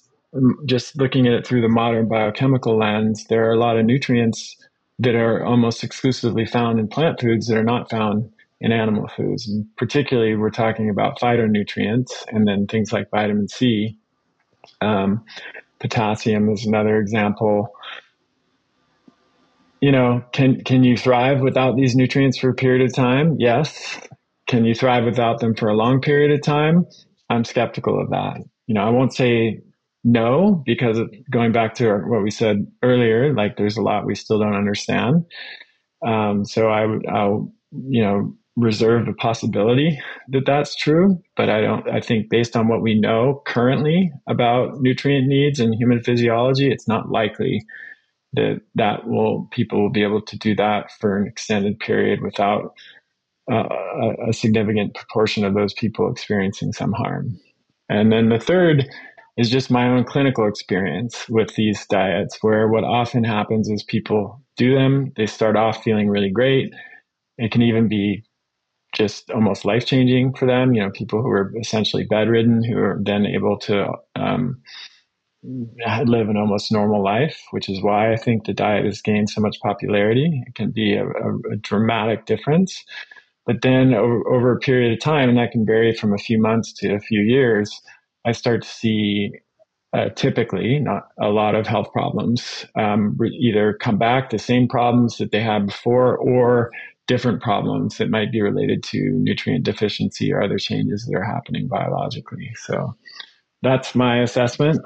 just looking at it through the modern biochemical lens, there are a lot of nutrients that are almost exclusively found in plant foods that are not found in animal foods. And particularly, we're talking about phytonutrients and then things like vitamin C. Um, potassium is another example. You know, can, can you thrive without these nutrients for a period of time? Yes. Can you thrive without them for a long period of time? I'm skeptical of that. You know, I won't say no, because going back to what we said earlier, like, there's a lot we still don't understand. Um, so I would, I'll, you know, reserve the possibility that that's true. But I don't, I think based on what we know currently about nutrient needs and human physiology, it's not likely that that will, people will be able to do that for an extended period without uh, a significant proportion of those people experiencing some harm. And then the third is just my own clinical experience with these diets, where what often happens is people do them, they start off feeling really great. It can even be just almost life-changing for them. You know, people who are essentially bedridden, who are then able to um, live an almost normal life, which is why I think the diet has gained so much popularity. It can be a, a, a dramatic difference. But then over, over a period of time, and that can vary from a few months to a few years, I start to see uh, typically not a lot of health problems um, re- either come back, the same problems that they had before, or different problems that might be related to nutrient deficiency or other changes that are happening biologically. So that's my assessment.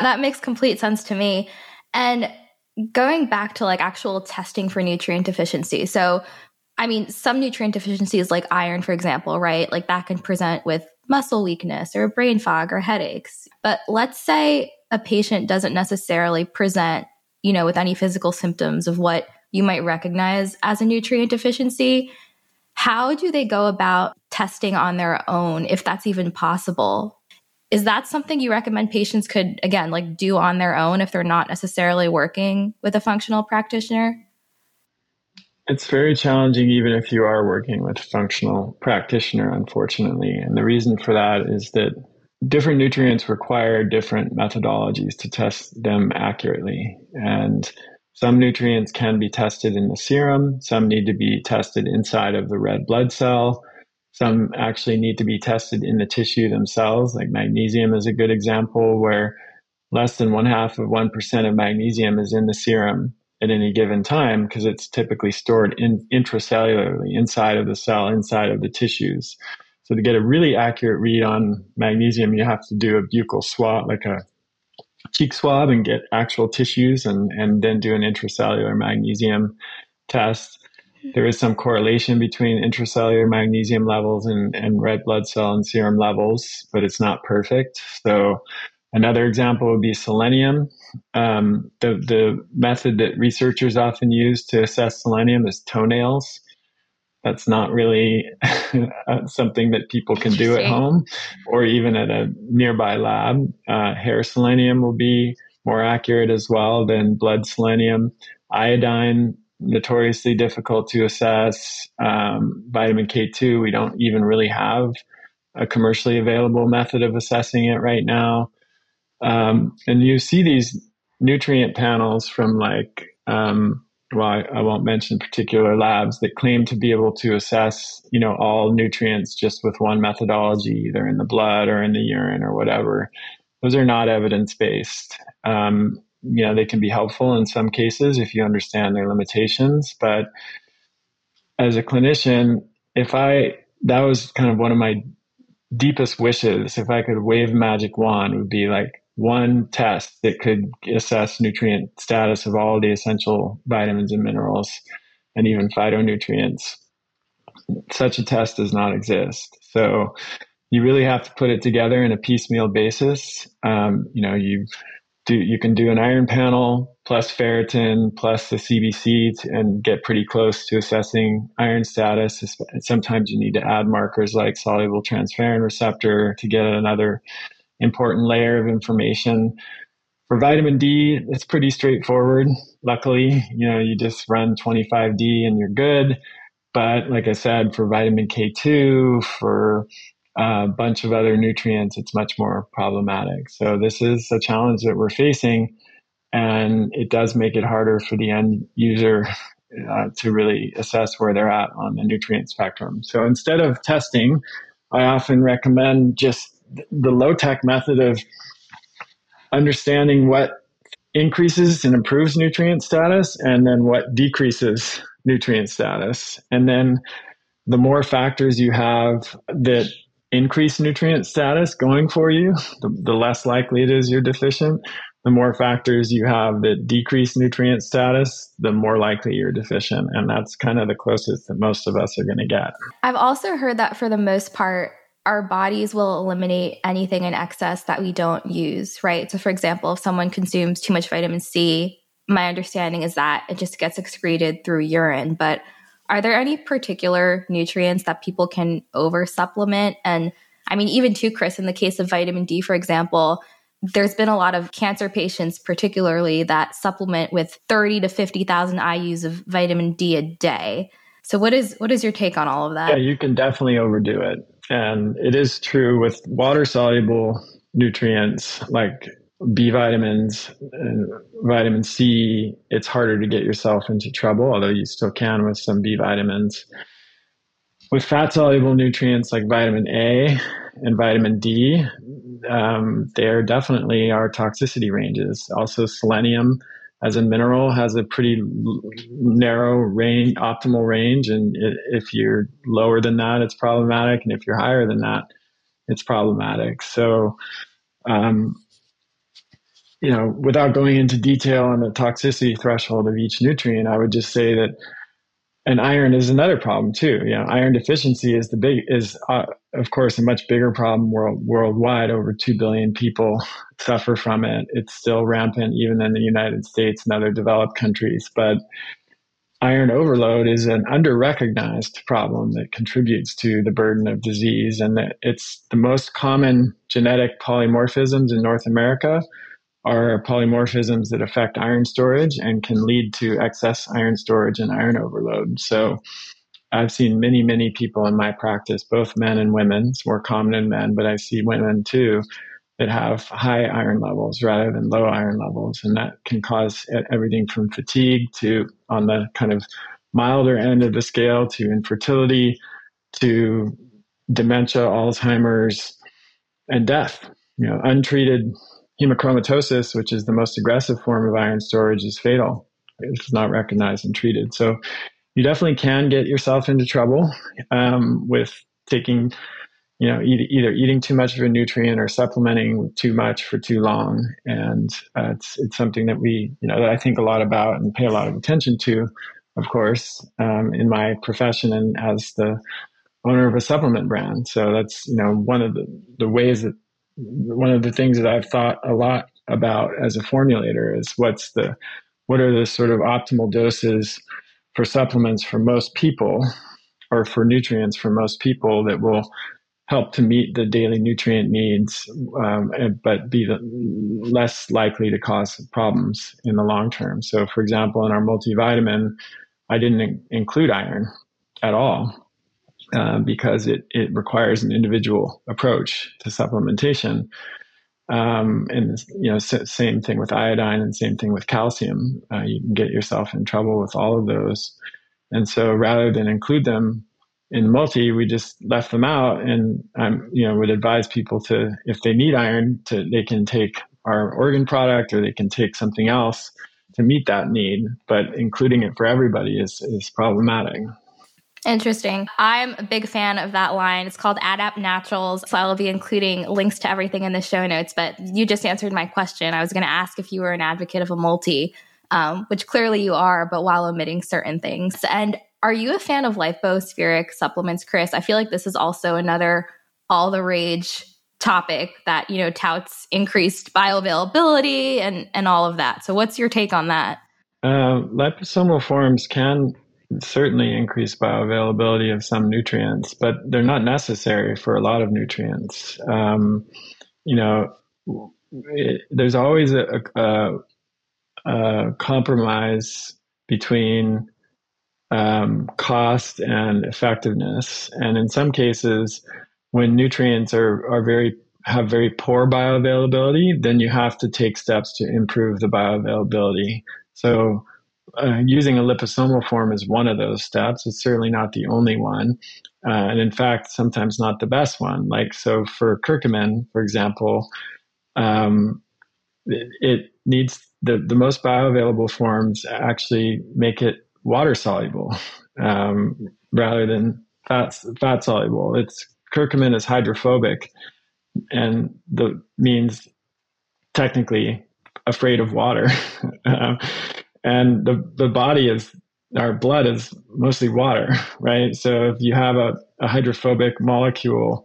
That makes complete sense to me. And going back to like actual testing for nutrient deficiency. So, I mean, some nutrient deficiencies like iron, for example, right? Like that can present with muscle weakness or brain fog or headaches. But let's say a patient doesn't necessarily present, you know, with any physical symptoms of what you might recognize as a nutrient deficiency. How do they go about testing on their own, if that's even possible? Is that something you recommend patients could, again, like do on their own if they're not necessarily working with a functional practitioner? It's very challenging, even if you are working with a functional practitioner, unfortunately. And the reason for that is that different nutrients require different methodologies to test them accurately. And some nutrients can be tested in the serum. Some need to be tested inside of the red blood cell. Some actually need to be tested in the tissue themselves. Like magnesium is a good example where less than one half of one percent of magnesium is in the serum at any given time, because it's typically stored in, intracellularly, inside of the cell, inside of the tissues. So to get a really accurate read on magnesium, you have to do a buccal swab, like a cheek swab, and get actual tissues and, and then do an intracellular magnesium test. There is some correlation between intracellular magnesium levels and, and red blood cell and serum levels, but it's not perfect. So another example would be selenium. Um, the, the method that researchers often use to assess selenium is toenails. That's not really something that people can do at home or even at a nearby lab. Uh, hair selenium will be more accurate as well than blood selenium. Iodine, notoriously difficult to assess. Um, vitamin K two, we don't even really have a commercially available method of assessing it right now. Um, and you see these nutrient panels from like, um, well, I, I won't mention particular labs that claim to be able to assess, you know, all nutrients just with one methodology, either in the blood or in the urine or whatever. Those are not evidence-based. Um, you know, they can be helpful in some cases if you understand their limitations. But as a clinician, if I, that was kind of one of my deepest wishes, if I could wave a magic wand, would be like one test that could assess nutrient status of all the essential vitamins and minerals and even phytonutrients. Such a test does not exist. So you really have to put it together in a piecemeal basis. Um, you know, you do, you can do an iron panel plus ferritin plus the C B C to, and get pretty close to assessing iron status. Sometimes you need to add markers like soluble transferrin receptor to get another important layer of information. For vitamin D, it's pretty straightforward. Luckily, you know, you just run twenty-five D and you're good. But like I said, for vitamin K two, for a bunch of other nutrients, it's much more problematic. So this is a challenge that we're facing, and it does make it harder for the end user uh, to really assess where they're at on the nutrient spectrum. So instead of testing, I often recommend just the low-tech method of understanding what increases and improves nutrient status and then what decreases nutrient status. And then the more factors you have that increase nutrient status going for you, the, the less likely it is you're deficient. The more factors you have that decrease nutrient status, the more likely you're deficient. And that's kind of the closest that most of us are going to get. I've also heard that for the most part, our bodies will eliminate anything in excess that we don't use, right? So for example, if someone consumes too much vitamin C, my understanding is that it just gets excreted through urine. But are there any particular nutrients that people can over-supplement? And I mean, even too, Chris, in the case of vitamin D, for example, there's been a lot of cancer patients particularly that supplement with thirty to fifty thousand I U's of vitamin D a day. So what is what is your take on all of that? Yeah, you can definitely overdo it. And it is true with water-soluble nutrients like B vitamins and vitamin C. It's harder to get yourself into trouble, although you still can with some B vitamins. With fat-soluble nutrients like vitamin A and vitamin D, um, there definitely are toxicity ranges. Also, selenium as a mineral has a pretty narrow range, optimal range. And if you're lower than that, it's problematic. And if you're higher than that, it's problematic. So, um, you know, without going into detail on the toxicity threshold of each nutrient, I would just say that, and iron is another problem too. You know, iron deficiency is the big, is uh, of course a much bigger problem world, worldwide. Over two billion people suffer from it. It's still rampant even in the United States and other developed countries. But iron overload is an under-recognized problem that contributes to the burden of disease. And that it's the most common genetic polymorphisms in North America are polymorphisms that affect iron storage and can lead to excess iron storage and iron overload. So I've seen many, many people in my practice, both men and women. It's more common in men, but I see women too that have high iron levels rather than low iron levels. And that can cause everything from fatigue to, on the kind of milder end of the scale, to infertility, to dementia, Alzheimer's, and death. You know, untreated hemochromatosis, which is the most aggressive form of iron storage, is fatal if it's not recognized and treated. So you definitely can get yourself into trouble um, with taking, you know, e- either eating too much of a nutrient or supplementing too much for too long. And uh, it's it's something that we, you know, that I think a lot about and pay a lot of attention to, of course, um, in my profession and as the owner of a supplement brand. So that's, you know, one of the, the ways that, one of the things that I've thought a lot about as a formulator is what's the, what are the sort of optimal doses for supplements for most people, or for nutrients for most people, that will help to meet the daily nutrient needs, um, but be the, less likely to cause problems in the long term. So for example, in our multivitamin, I didn't in- include iron at all. Uh, because it, it requires an individual approach to supplementation. Um, and, you know, s- same thing with iodine and same thing with calcium. Uh, you can get yourself in trouble with all of those. And so rather than include them in multi, we just left them out. And I'm, you know, would advise people to, if they need iron, to, they can take our organ product or they can take something else to meet that need. But including it for everybody is, is problematic. Interesting. I'm a big fan of that line. It's called Adapt Naturals. So I will be including links to everything in the show notes, but you just answered my question. I was going to ask if you were an advocate of a multi, um, which clearly you are, but while omitting certain things. And are you a fan of lipospheric supplements, Chris? I feel like this is also another all the rage topic that, you know, touts increased bioavailability and, and all of that. So what's your take on that? Uh, liposomal forms can certainly increase bioavailability of some nutrients, but they're not necessary for a lot of nutrients. Um, you know, it, there's always a, a, a compromise between um, cost and effectiveness. And in some cases, when nutrients are, are very have very poor bioavailability, then you have to take steps to improve the bioavailability. So Uh, using a liposomal form is one of those steps. It's certainly not the only one. Uh, and in fact, sometimes not the best one. Like, so for curcumin, for example, um, it, it needs the, the most bioavailable forms actually make it water soluble um, rather than fats, fat soluble. It's curcumin is hydrophobic, and the means technically afraid of water. um, And the, the body is, our blood is mostly water, right? So if you have a, a hydrophobic molecule,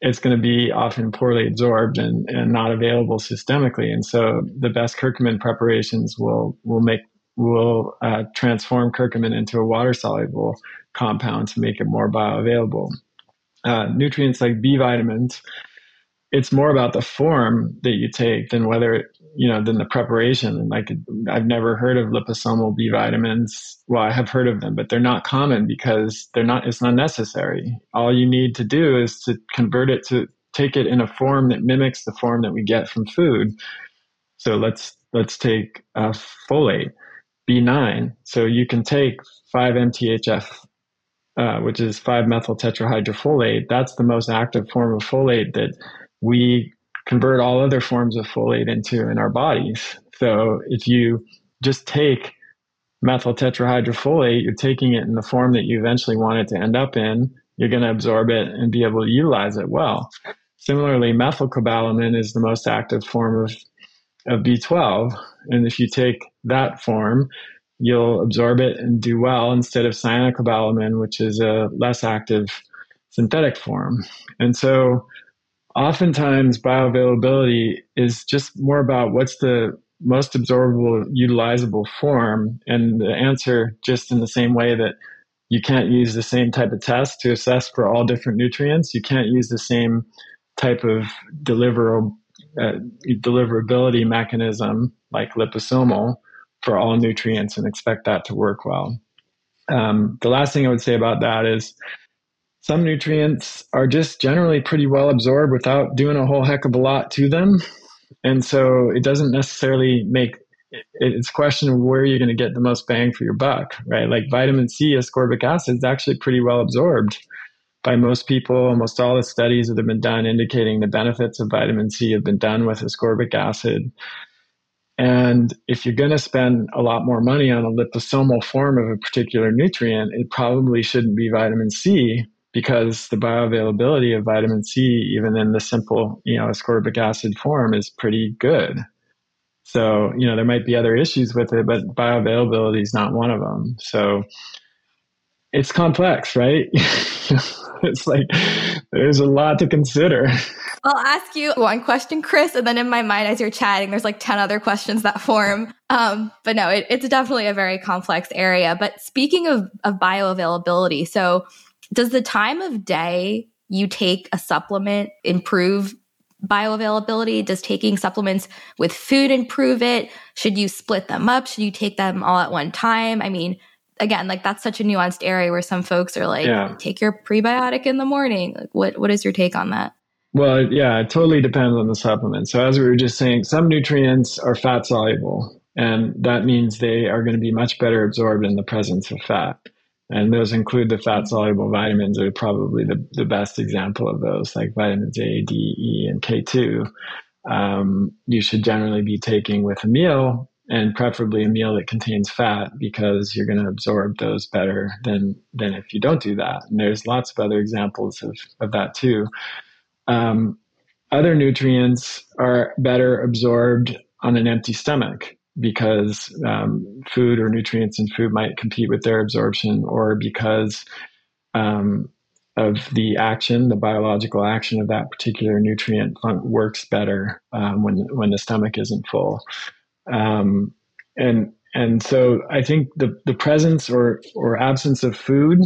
it's going to be often poorly absorbed and, and not available systemically. And so the best curcumin preparations will will make will uh, transform curcumin into a water-soluble compound to make it more bioavailable. Uh, nutrients like B vitamins, it's more about the form that you take than whether it, you know, than the preparation. Like, I've never heard of liposomal B vitamins. Well, I have heard of them, but they're not common because they're not, it's not necessary. All you need to do is to convert it to take it in a form that mimics the form that we get from food. So let's, let's take uh, folate, B nine. So you can take five M T H F, uh, which is five methyl tetrahydrofolate. That's the most active form of folate that we convert all other forms of folate into in our bodies. So if you just take methyl tetrahydrofolate, you're taking it in the form that you eventually want it to end up in. You're going to absorb it and be able to utilize it well. Similarly, methylcobalamin is the most active form of, of B twelve. And if you take that form, you'll absorb it and do well instead of cyanocobalamin, which is a less active synthetic form. And so oftentimes, bioavailability is just more about what's the most absorbable, utilizable form. And the answer, just in the same way that you can't use the same type of test to assess for all different nutrients, you can't use the same type of deliver, uh, deliverability mechanism like liposomal for all nutrients and expect that to work well. Um, the last thing I would say about that is, some nutrients are just generally pretty well absorbed without doing a whole heck of a lot to them. And so it doesn't necessarily make, it's a question of where you're going to get the most bang for your buck, right? Like vitamin C, ascorbic acid, is actually pretty well absorbed by most people. Almost all the studies that have been done indicating the benefits of vitamin C have been done with ascorbic acid. And if you're going to spend a lot more money on a liposomal form of a particular nutrient, it probably shouldn't be vitamin C, because the bioavailability of vitamin C, even in the simple, you know, ascorbic acid form, is pretty good. So, you know, there might be other issues with it, but bioavailability is not one of them. So it's complex, right? It's like, there's a lot to consider. I'll ask you one question, Chris, and then in my mind as you're chatting, there's like ten other questions that form. Um, but no, it, it's definitely a very complex area. But speaking of, of bioavailability, so does the time of day you take a supplement improve bioavailability? Does taking supplements with food improve it? Should you split them up? Should you take them all at one time? I mean, again, like that's such a nuanced area where some folks are like, yeah. take your prebiotic in the morning. Like, what what is your take on that? Well, yeah, it totally depends on the supplement. So as we were just saying, some nutrients are fat soluble, and that means they are going to be much better absorbed in the presence of fat. And those include the fat-soluble vitamins are probably the, the best example of those, like vitamins A, D, E, and K two. Um, you should generally be taking with a meal, and preferably a meal that contains fat, because you're going to absorb those better than than if you don't do that. And there's lots of other examples of, of that too. Um, other nutrients are better absorbed on an empty stomach, because um, food or nutrients in food might compete with their absorption, or because um, of the action, the biological action of that particular nutrient works better um, when when the stomach isn't full. Um, and and so I think the, the presence or, or absence of food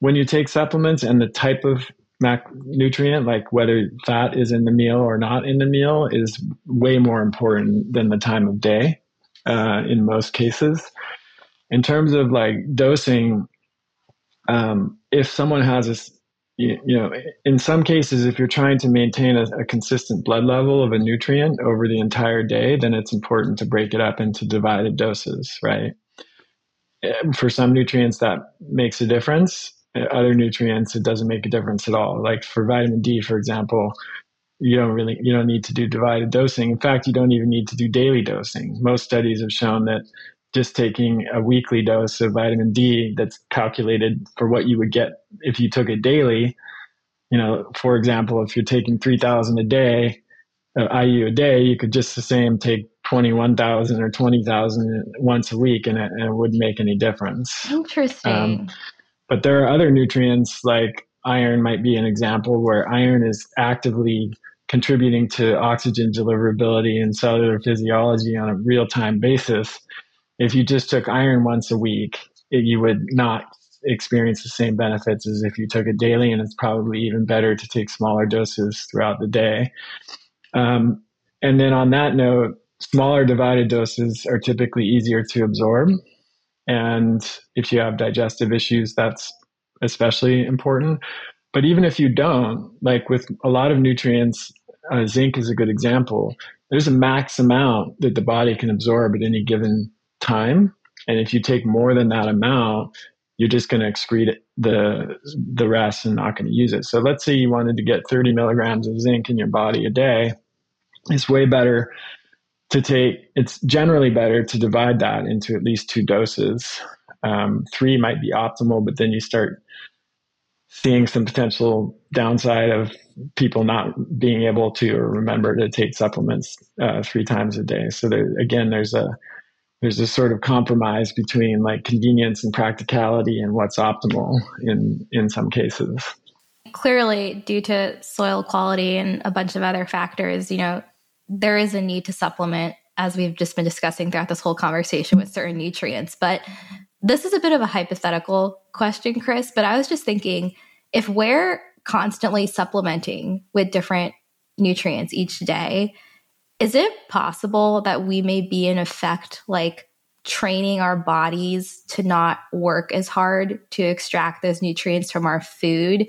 when you take supplements, and the type of nutrient, like whether fat is in the meal or not in the meal, is way more important than the time of day uh, in most cases. In terms of like dosing, um, if someone has a, you, you know, in some cases, if you're trying to maintain a, a consistent blood level of a nutrient over the entire day, then it's important to break it up into divided doses, right? For some nutrients, that makes a difference. Other nutrients, it doesn't make a difference at all. Like for vitamin D, for example, you don't really, you don't need to do divided dosing. In fact, you don't even need to do daily dosing. Most studies have shown that just taking a weekly dose of vitamin D that's calculated for what you would get if you took it daily, you know, for example, if you're taking three thousand a day, uh, I U a day, you could just the same take twenty-one thousand or twenty thousand once a week, and it, and it wouldn't make any difference. Interesting. Um, But there are other nutrients, like iron might be an example, where iron is actively contributing to oxygen deliverability and cellular physiology on a real-time basis. If you just took iron once a week, it, you would not experience the same benefits as if you took it daily, and it's probably even better to take smaller doses throughout the day. Um, and then on that note, smaller divided doses are typically easier to absorb. And if you have digestive issues, that's especially important. But even if you don't, like with a lot of nutrients, uh, zinc is a good example. There's a max amount that the body can absorb at any given time. And if you take more than that amount, you're just going to excrete the the rest and not going to use it. So let's say you wanted to get thirty milligrams of zinc in your body a day. It's way better to take, it's generally better to divide that into at least two doses. Um, three might be optimal, but then you start seeing some potential downside of people not being able to or remember to take supplements uh, three times a day. So there, again, there's a there's a sort of compromise between like convenience and practicality and what's optimal in in some cases. Clearly, due to soil quality and a bunch of other factors, you know, there is a need to supplement, as we've just been discussing throughout this whole conversation, with certain nutrients. But this is a bit of a hypothetical question, Chris, but I was just thinking, if we're constantly supplementing with different nutrients each day, is it possible that we may be in effect like training our bodies to not work as hard to extract those nutrients from our food,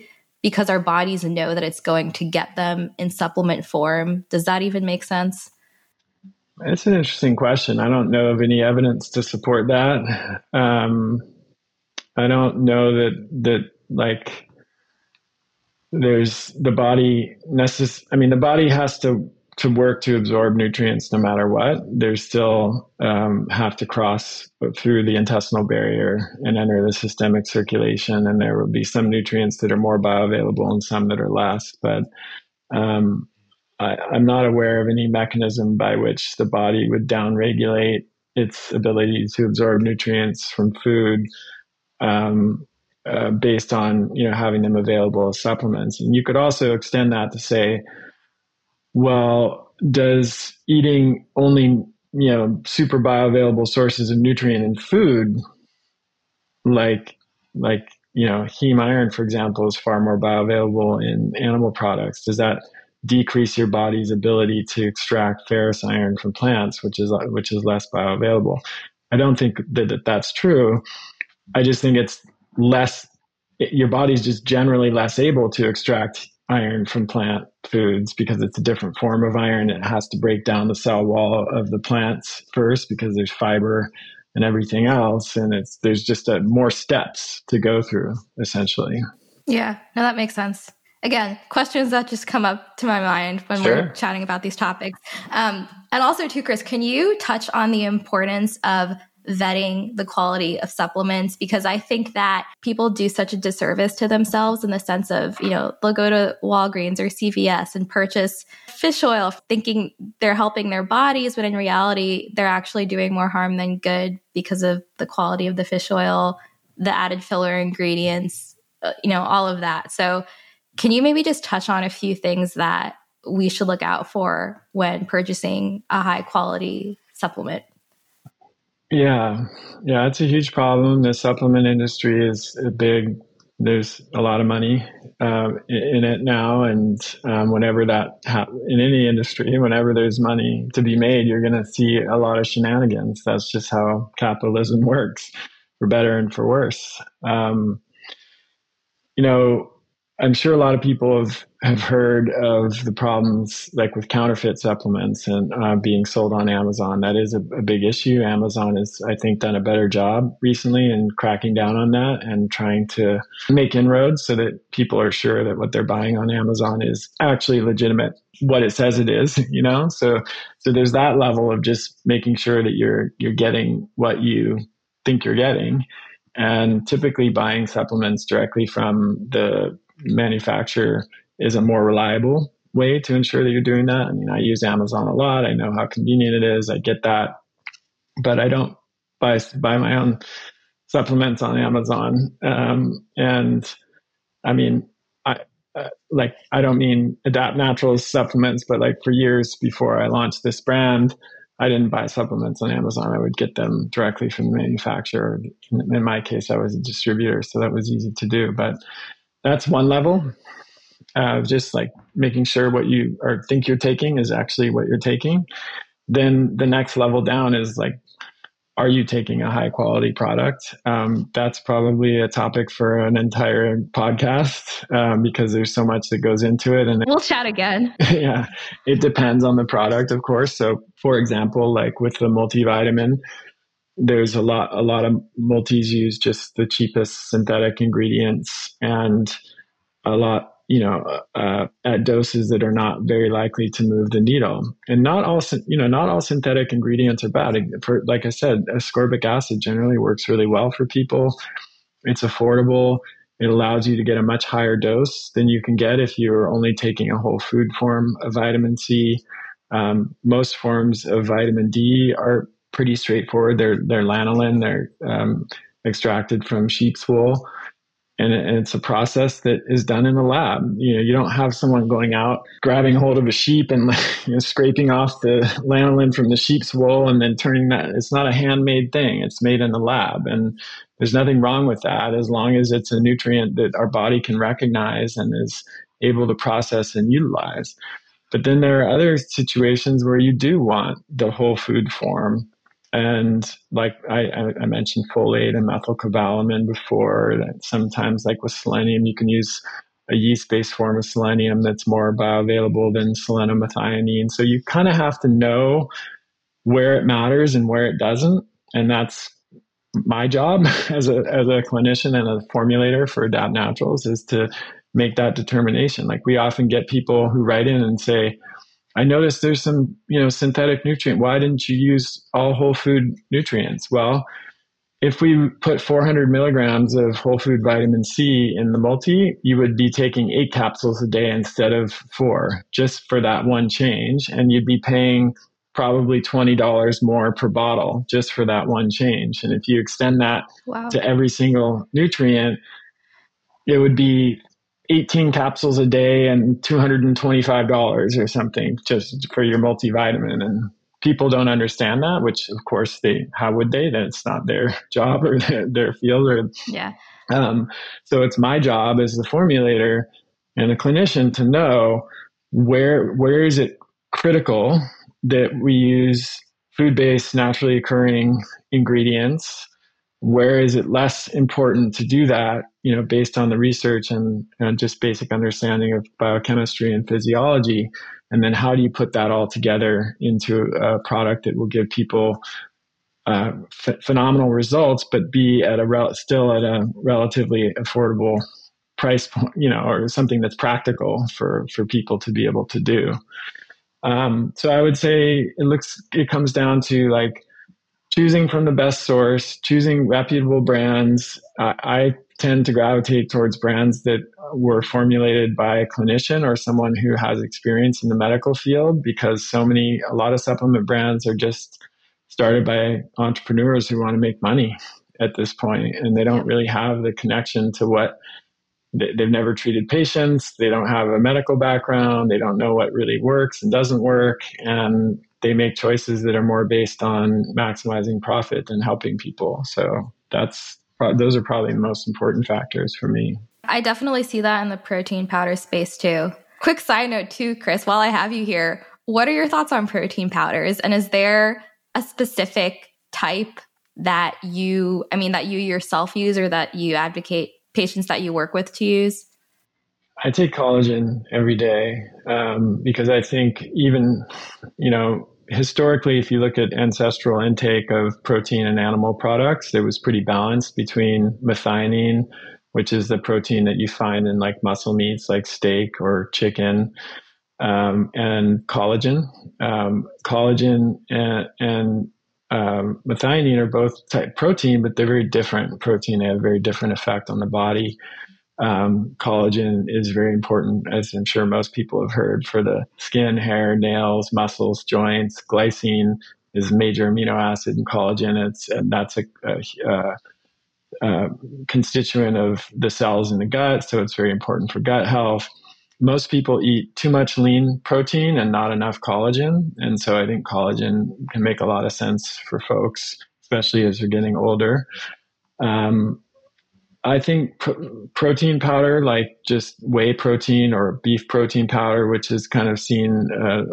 because our bodies know that it's going to get them in supplement form? Does that even make sense? It's an interesting question. I don't know of any evidence to support that. Um, I don't know that, that like there's the body necess- I mean, the body has to, to work to absorb nutrients no matter what. There's still um, have to cross through the intestinal barrier and enter the systemic circulation. And there will be some nutrients that are more bioavailable and some that are less. But um, I, I'm not aware of any mechanism by which the body would downregulate its ability to absorb nutrients from food um, uh, based on, you know, having them available as supplements. And you could also extend that to say, well, does eating only, you know, super bioavailable sources of nutrient in food, like, like, you know, heme iron, for example, is far more bioavailable in animal products. Does that decrease your body's ability to extract ferrous iron from plants, which is which is less bioavailable? I don't think that, that that's true. I just think it's less. It, your body's just generally less able to extract iron from plant foods because it's a different form of iron. It has to break down the cell wall of the plants first because there's fiber and everything else, and it's there's just a, more steps to go through essentially. Yeah, no, that makes sense. Again, questions that just come up to my mind when sure. we're chatting about these topics. Um, and also too, Chris, can you touch on the importance of vetting the quality of supplements? Because I think that people do such a disservice to themselves in the sense of, you know, they'll go to Walgreens or C V S and purchase fish oil thinking they're helping their bodies, but in reality, they're actually doing more harm than good because of the quality of the fish oil, the added filler ingredients, you know, all of that. So can you maybe just touch on a few things that we should look out for when purchasing a high quality supplement? Yeah. Yeah. It's a huge problem. The supplement industry is a big, there's a lot of money uh, in it now. And um, whenever that, ha- in any industry, whenever there's money to be made, you're going to see a lot of shenanigans. That's just how capitalism works, for better and for worse. Um, you know, I'm sure a lot of people have, have heard of the problems like with counterfeit supplements and uh, being sold on Amazon. That is a, a big issue. Amazon has, I think, done a better job recently in cracking down on that and trying to make inroads so that people are sure that what they're buying on Amazon is actually legitimate, what it says it is, you know? So, so there's that level of just making sure that you're, you're getting what you think you're getting, and typically buying supplements directly from the manufacturer is a more reliable way to ensure that you're doing that. I mean, I use Amazon a lot. I know how convenient it is. I get that, but I don't buy, buy my own supplements on Amazon. Um, and I mean, I uh, like, I don't mean Adapt Naturals supplements, but like for years before I launched this brand, I didn't buy supplements on Amazon. I would get them directly from the manufacturer. In, in my case, I was a distributor, so that was easy to do, but that's one level of uh, just like making sure what you or think you're taking is actually what you're taking. Then the next level down is like, are you taking a high quality product? Um, that's probably a topic for an entire podcast um, because there's so much that goes into it. And we'll it, chat again. Yeah. It depends on the product, of course. So for example, like with the multivitamin, there's a lot, a lot of multis use just the cheapest synthetic ingredients and a lot, you know, uh, at doses that are not very likely to move the needle. And not all, you know, not all synthetic ingredients are bad. For, like I said, ascorbic acid generally works really well for people. It's affordable. It allows you to get a much higher dose than you can get if you're only taking a whole food form of vitamin C. Um, most forms of vitamin D are pretty straightforward. They're, they're lanolin. They're um, extracted from sheep's wool. And, it, and it's a process that is done in the lab. You know, you don't have someone going out, grabbing hold of a sheep and, you know, scraping off the lanolin from the sheep's wool and then turning that. It's not a handmade thing. It's made in the lab. And there's nothing wrong with that as long as it's a nutrient that our body can recognize and is able to process and utilize. But then there are other situations where you do want the whole food form. And like I, I mentioned folate and methylcobalamin before, that sometimes like with selenium, you can use a yeast-based form of selenium that's more bioavailable than selenomethionine. So you kind of have to know where it matters and where it doesn't. And that's my job as a as a clinician and a formulator for Adapt Naturals, is to make that determination. Like, we often get people who write in and say, I noticed there's some, you know, synthetic nutrient. Why didn't you use all whole food nutrients? Well, if we put four hundred milligrams of whole food vitamin C in the multi, you would be taking eight capsules a day instead of four, just for that one change. And you'd be paying probably twenty dollars more per bottle just for that one change. And if you extend that wow. to every single nutrient, it would be eighteen capsules a day and two hundred twenty-five dollars or something just for your multivitamin. And people don't understand that, which of course they, how would they? Then it's not their job or their, their field. Or, yeah. Um, so it's my job as the formulator and the clinician to know where, where is it critical that we use food-based naturally occurring ingredients. Where is it less important to do that, you know, based on the research and, and just basic understanding of biochemistry and physiology? And then how do you put that all together into a product that will give people uh, f- phenomenal results, but be at a rel- still at a relatively affordable price point, you know, or something that's practical for, for people to be able to do. Um, so I would say it looks, it comes down to like, choosing from the best source, choosing reputable brands. Uh, I tend to gravitate towards brands that were formulated by a clinician or someone who has experience in the medical field, because so many, a lot of supplement brands are just started by entrepreneurs who want to make money at this point, and they don't really have the connection to what they've never treated patients. They don't have a medical background. They don't know what really works and doesn't work. And they make choices that are more based on maximizing profit than helping people. So that's, those are probably the most important factors for me. I definitely see that in the protein powder space too. Quick side note too, Chris, while I have you here, what are your thoughts on protein powders? And is there a specific type that you, I mean, that you yourself use or that you advocate patients that you work with to use? I take collagen every day um, because I think even, you know, historically, if you look at ancestral intake of protein and animal products, it was pretty balanced between methionine, which is the protein that you find in like muscle meats like steak or chicken, um, and collagen. Um, collagen and, and um, methionine are both type protein, but they're very different protein. They have a very different effect on the body. Um, collagen is very important, as I'm sure most people have heard, for the skin, hair, nails, muscles, joints. Glycine is a major amino acid in collagen. It's, and that's a, a, a, a constituent of the cells in the gut, so it's very important for gut health. Most people eat too much lean protein and not enough collagen, and so I think collagen can make a lot of sense for folks, especially as you're getting older. Um, I think pr- protein powder, like just whey protein or beef protein powder, which has kind of seen a,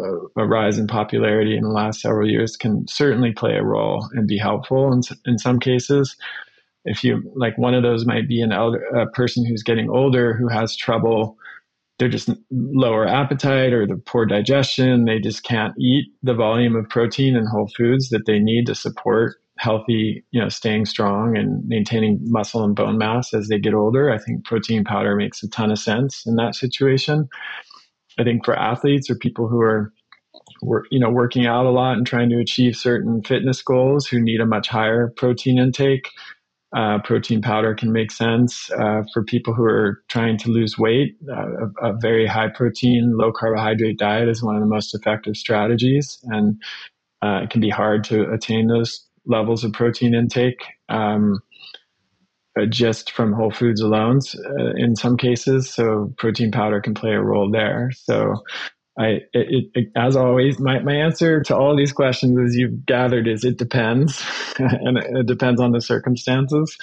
a rise in popularity in the last several years, can certainly play a role and be helpful in, in some cases. If you like, one of those might be an elder, a person who's getting older who has trouble, they're just lower appetite or the poor digestion. They just can't eat the volume of protein and whole foods that they need to support healthy, you know, staying strong and maintaining muscle and bone mass as they get older. I think protein powder makes a ton of sense in that situation. I think for athletes or people who are, were, you know, working out a lot and trying to achieve certain fitness goals who need a much higher protein intake, uh, protein powder can make sense. Uh, for people who are trying to lose weight, uh, a, a very high protein, low carbohydrate diet is one of the most effective strategies. And uh, it can be hard to attain those levels of protein intake um, just from whole foods alone uh, in some cases. So protein powder can play a role there. So I, it, it, as always, my, my answer to all these questions, as you've gathered, is it depends. And it, it depends on the circumstances.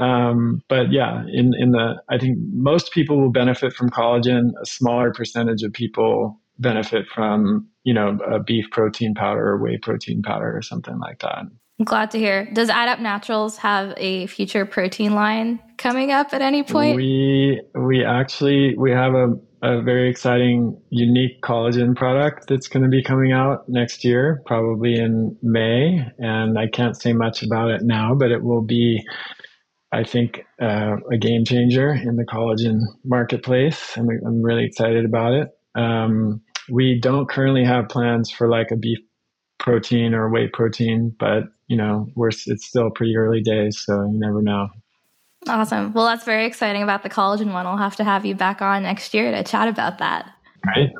Um, but yeah, in, in the, I think most people will benefit from collagen. A smaller percentage of people benefit from, you know, a beef protein powder or whey protein powder or something like that. I'm glad to hear. Does Adapt Naturals have a future protein line coming up at any point? We we actually we have a, a very exciting, unique collagen product that's going to be coming out next year, probably in May. And I can't say much about it now, but it will be I think, uh, a game changer in the collagen marketplace. I'm, I'm really excited about it. Um, we don't currently have plans for like a beef protein or whey protein, but you know, we're, it's still pretty early days, so you never know. Awesome. Well, that's very exciting about the collagen one. I'll have to have you back on next year to chat about that. Right.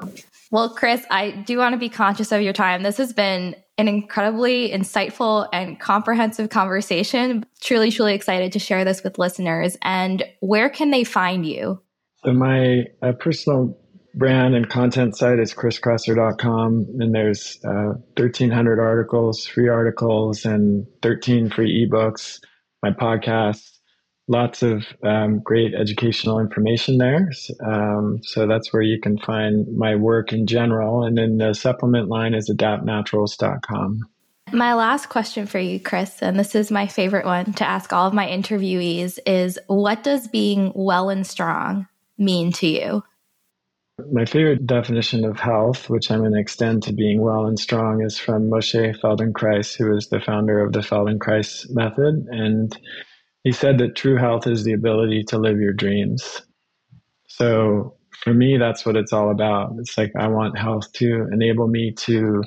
Well, Chris, I do want to be conscious of your time. This has been an incredibly insightful and comprehensive conversation. Truly, truly excited to share this with listeners. And where can they find you? So my uh, personal brand and content site is Chris Kresser dot com. And there's uh, thirteen hundred articles, free articles, and thirteen free ebooks, my podcast. Lots of um, great educational information there. Um, so that's where you can find my work in general. And then the supplement line is adapt naturals dot com. My last question for you, Chris, and this is my favorite one to ask all of my interviewees, is what does being well and strong mean to you? My favorite definition of health, which I'm going to extend to being well and strong, is from Moshe Feldenkrais, who is the founder of the Feldenkrais Method. And he said that true health is the ability to live your dreams. So for me, that's what it's all about. It's like, I want health to enable me to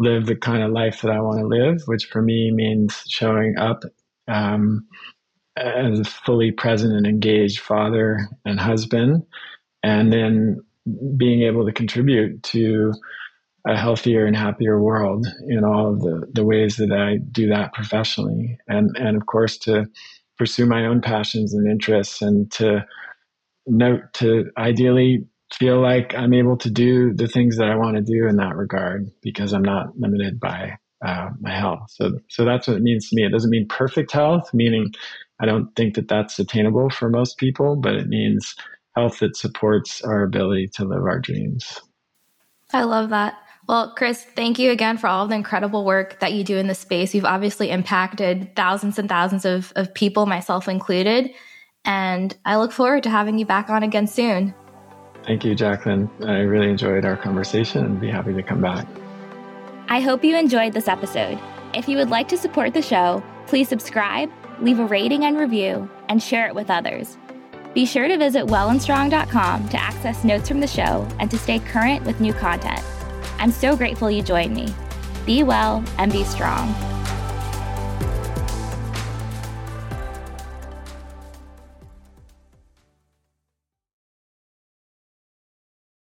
live the kind of life that I want to live, which for me means showing up um, as a fully present and engaged father and husband, and then being able to contribute to a healthier and happier world in all of the, the ways that I do that professionally. And, and of course, to pursue my own passions and interests, and to note, to ideally feel like I'm able to do the things that I want to do in that regard, because I'm not limited by uh, my health. So, so that's what it means to me. It doesn't mean perfect health, meaning I don't think that that's attainable for most people, but it means health that supports our ability to live our dreams. I love that. Well, Chris, thank you again for all of the incredible work that you do in this space. You've obviously impacted thousands and thousands of, of people, myself included. And I look forward to having you back on again soon. Thank you, Jacqueline. I really enjoyed our conversation and be happy to come back. I hope you enjoyed this episode. If you would like to support the show, please subscribe, leave a rating and review, and share it with others. Be sure to visit well and strong dot com to access notes from the show and to stay current with new content. I'm so grateful you joined me. Be well and be strong.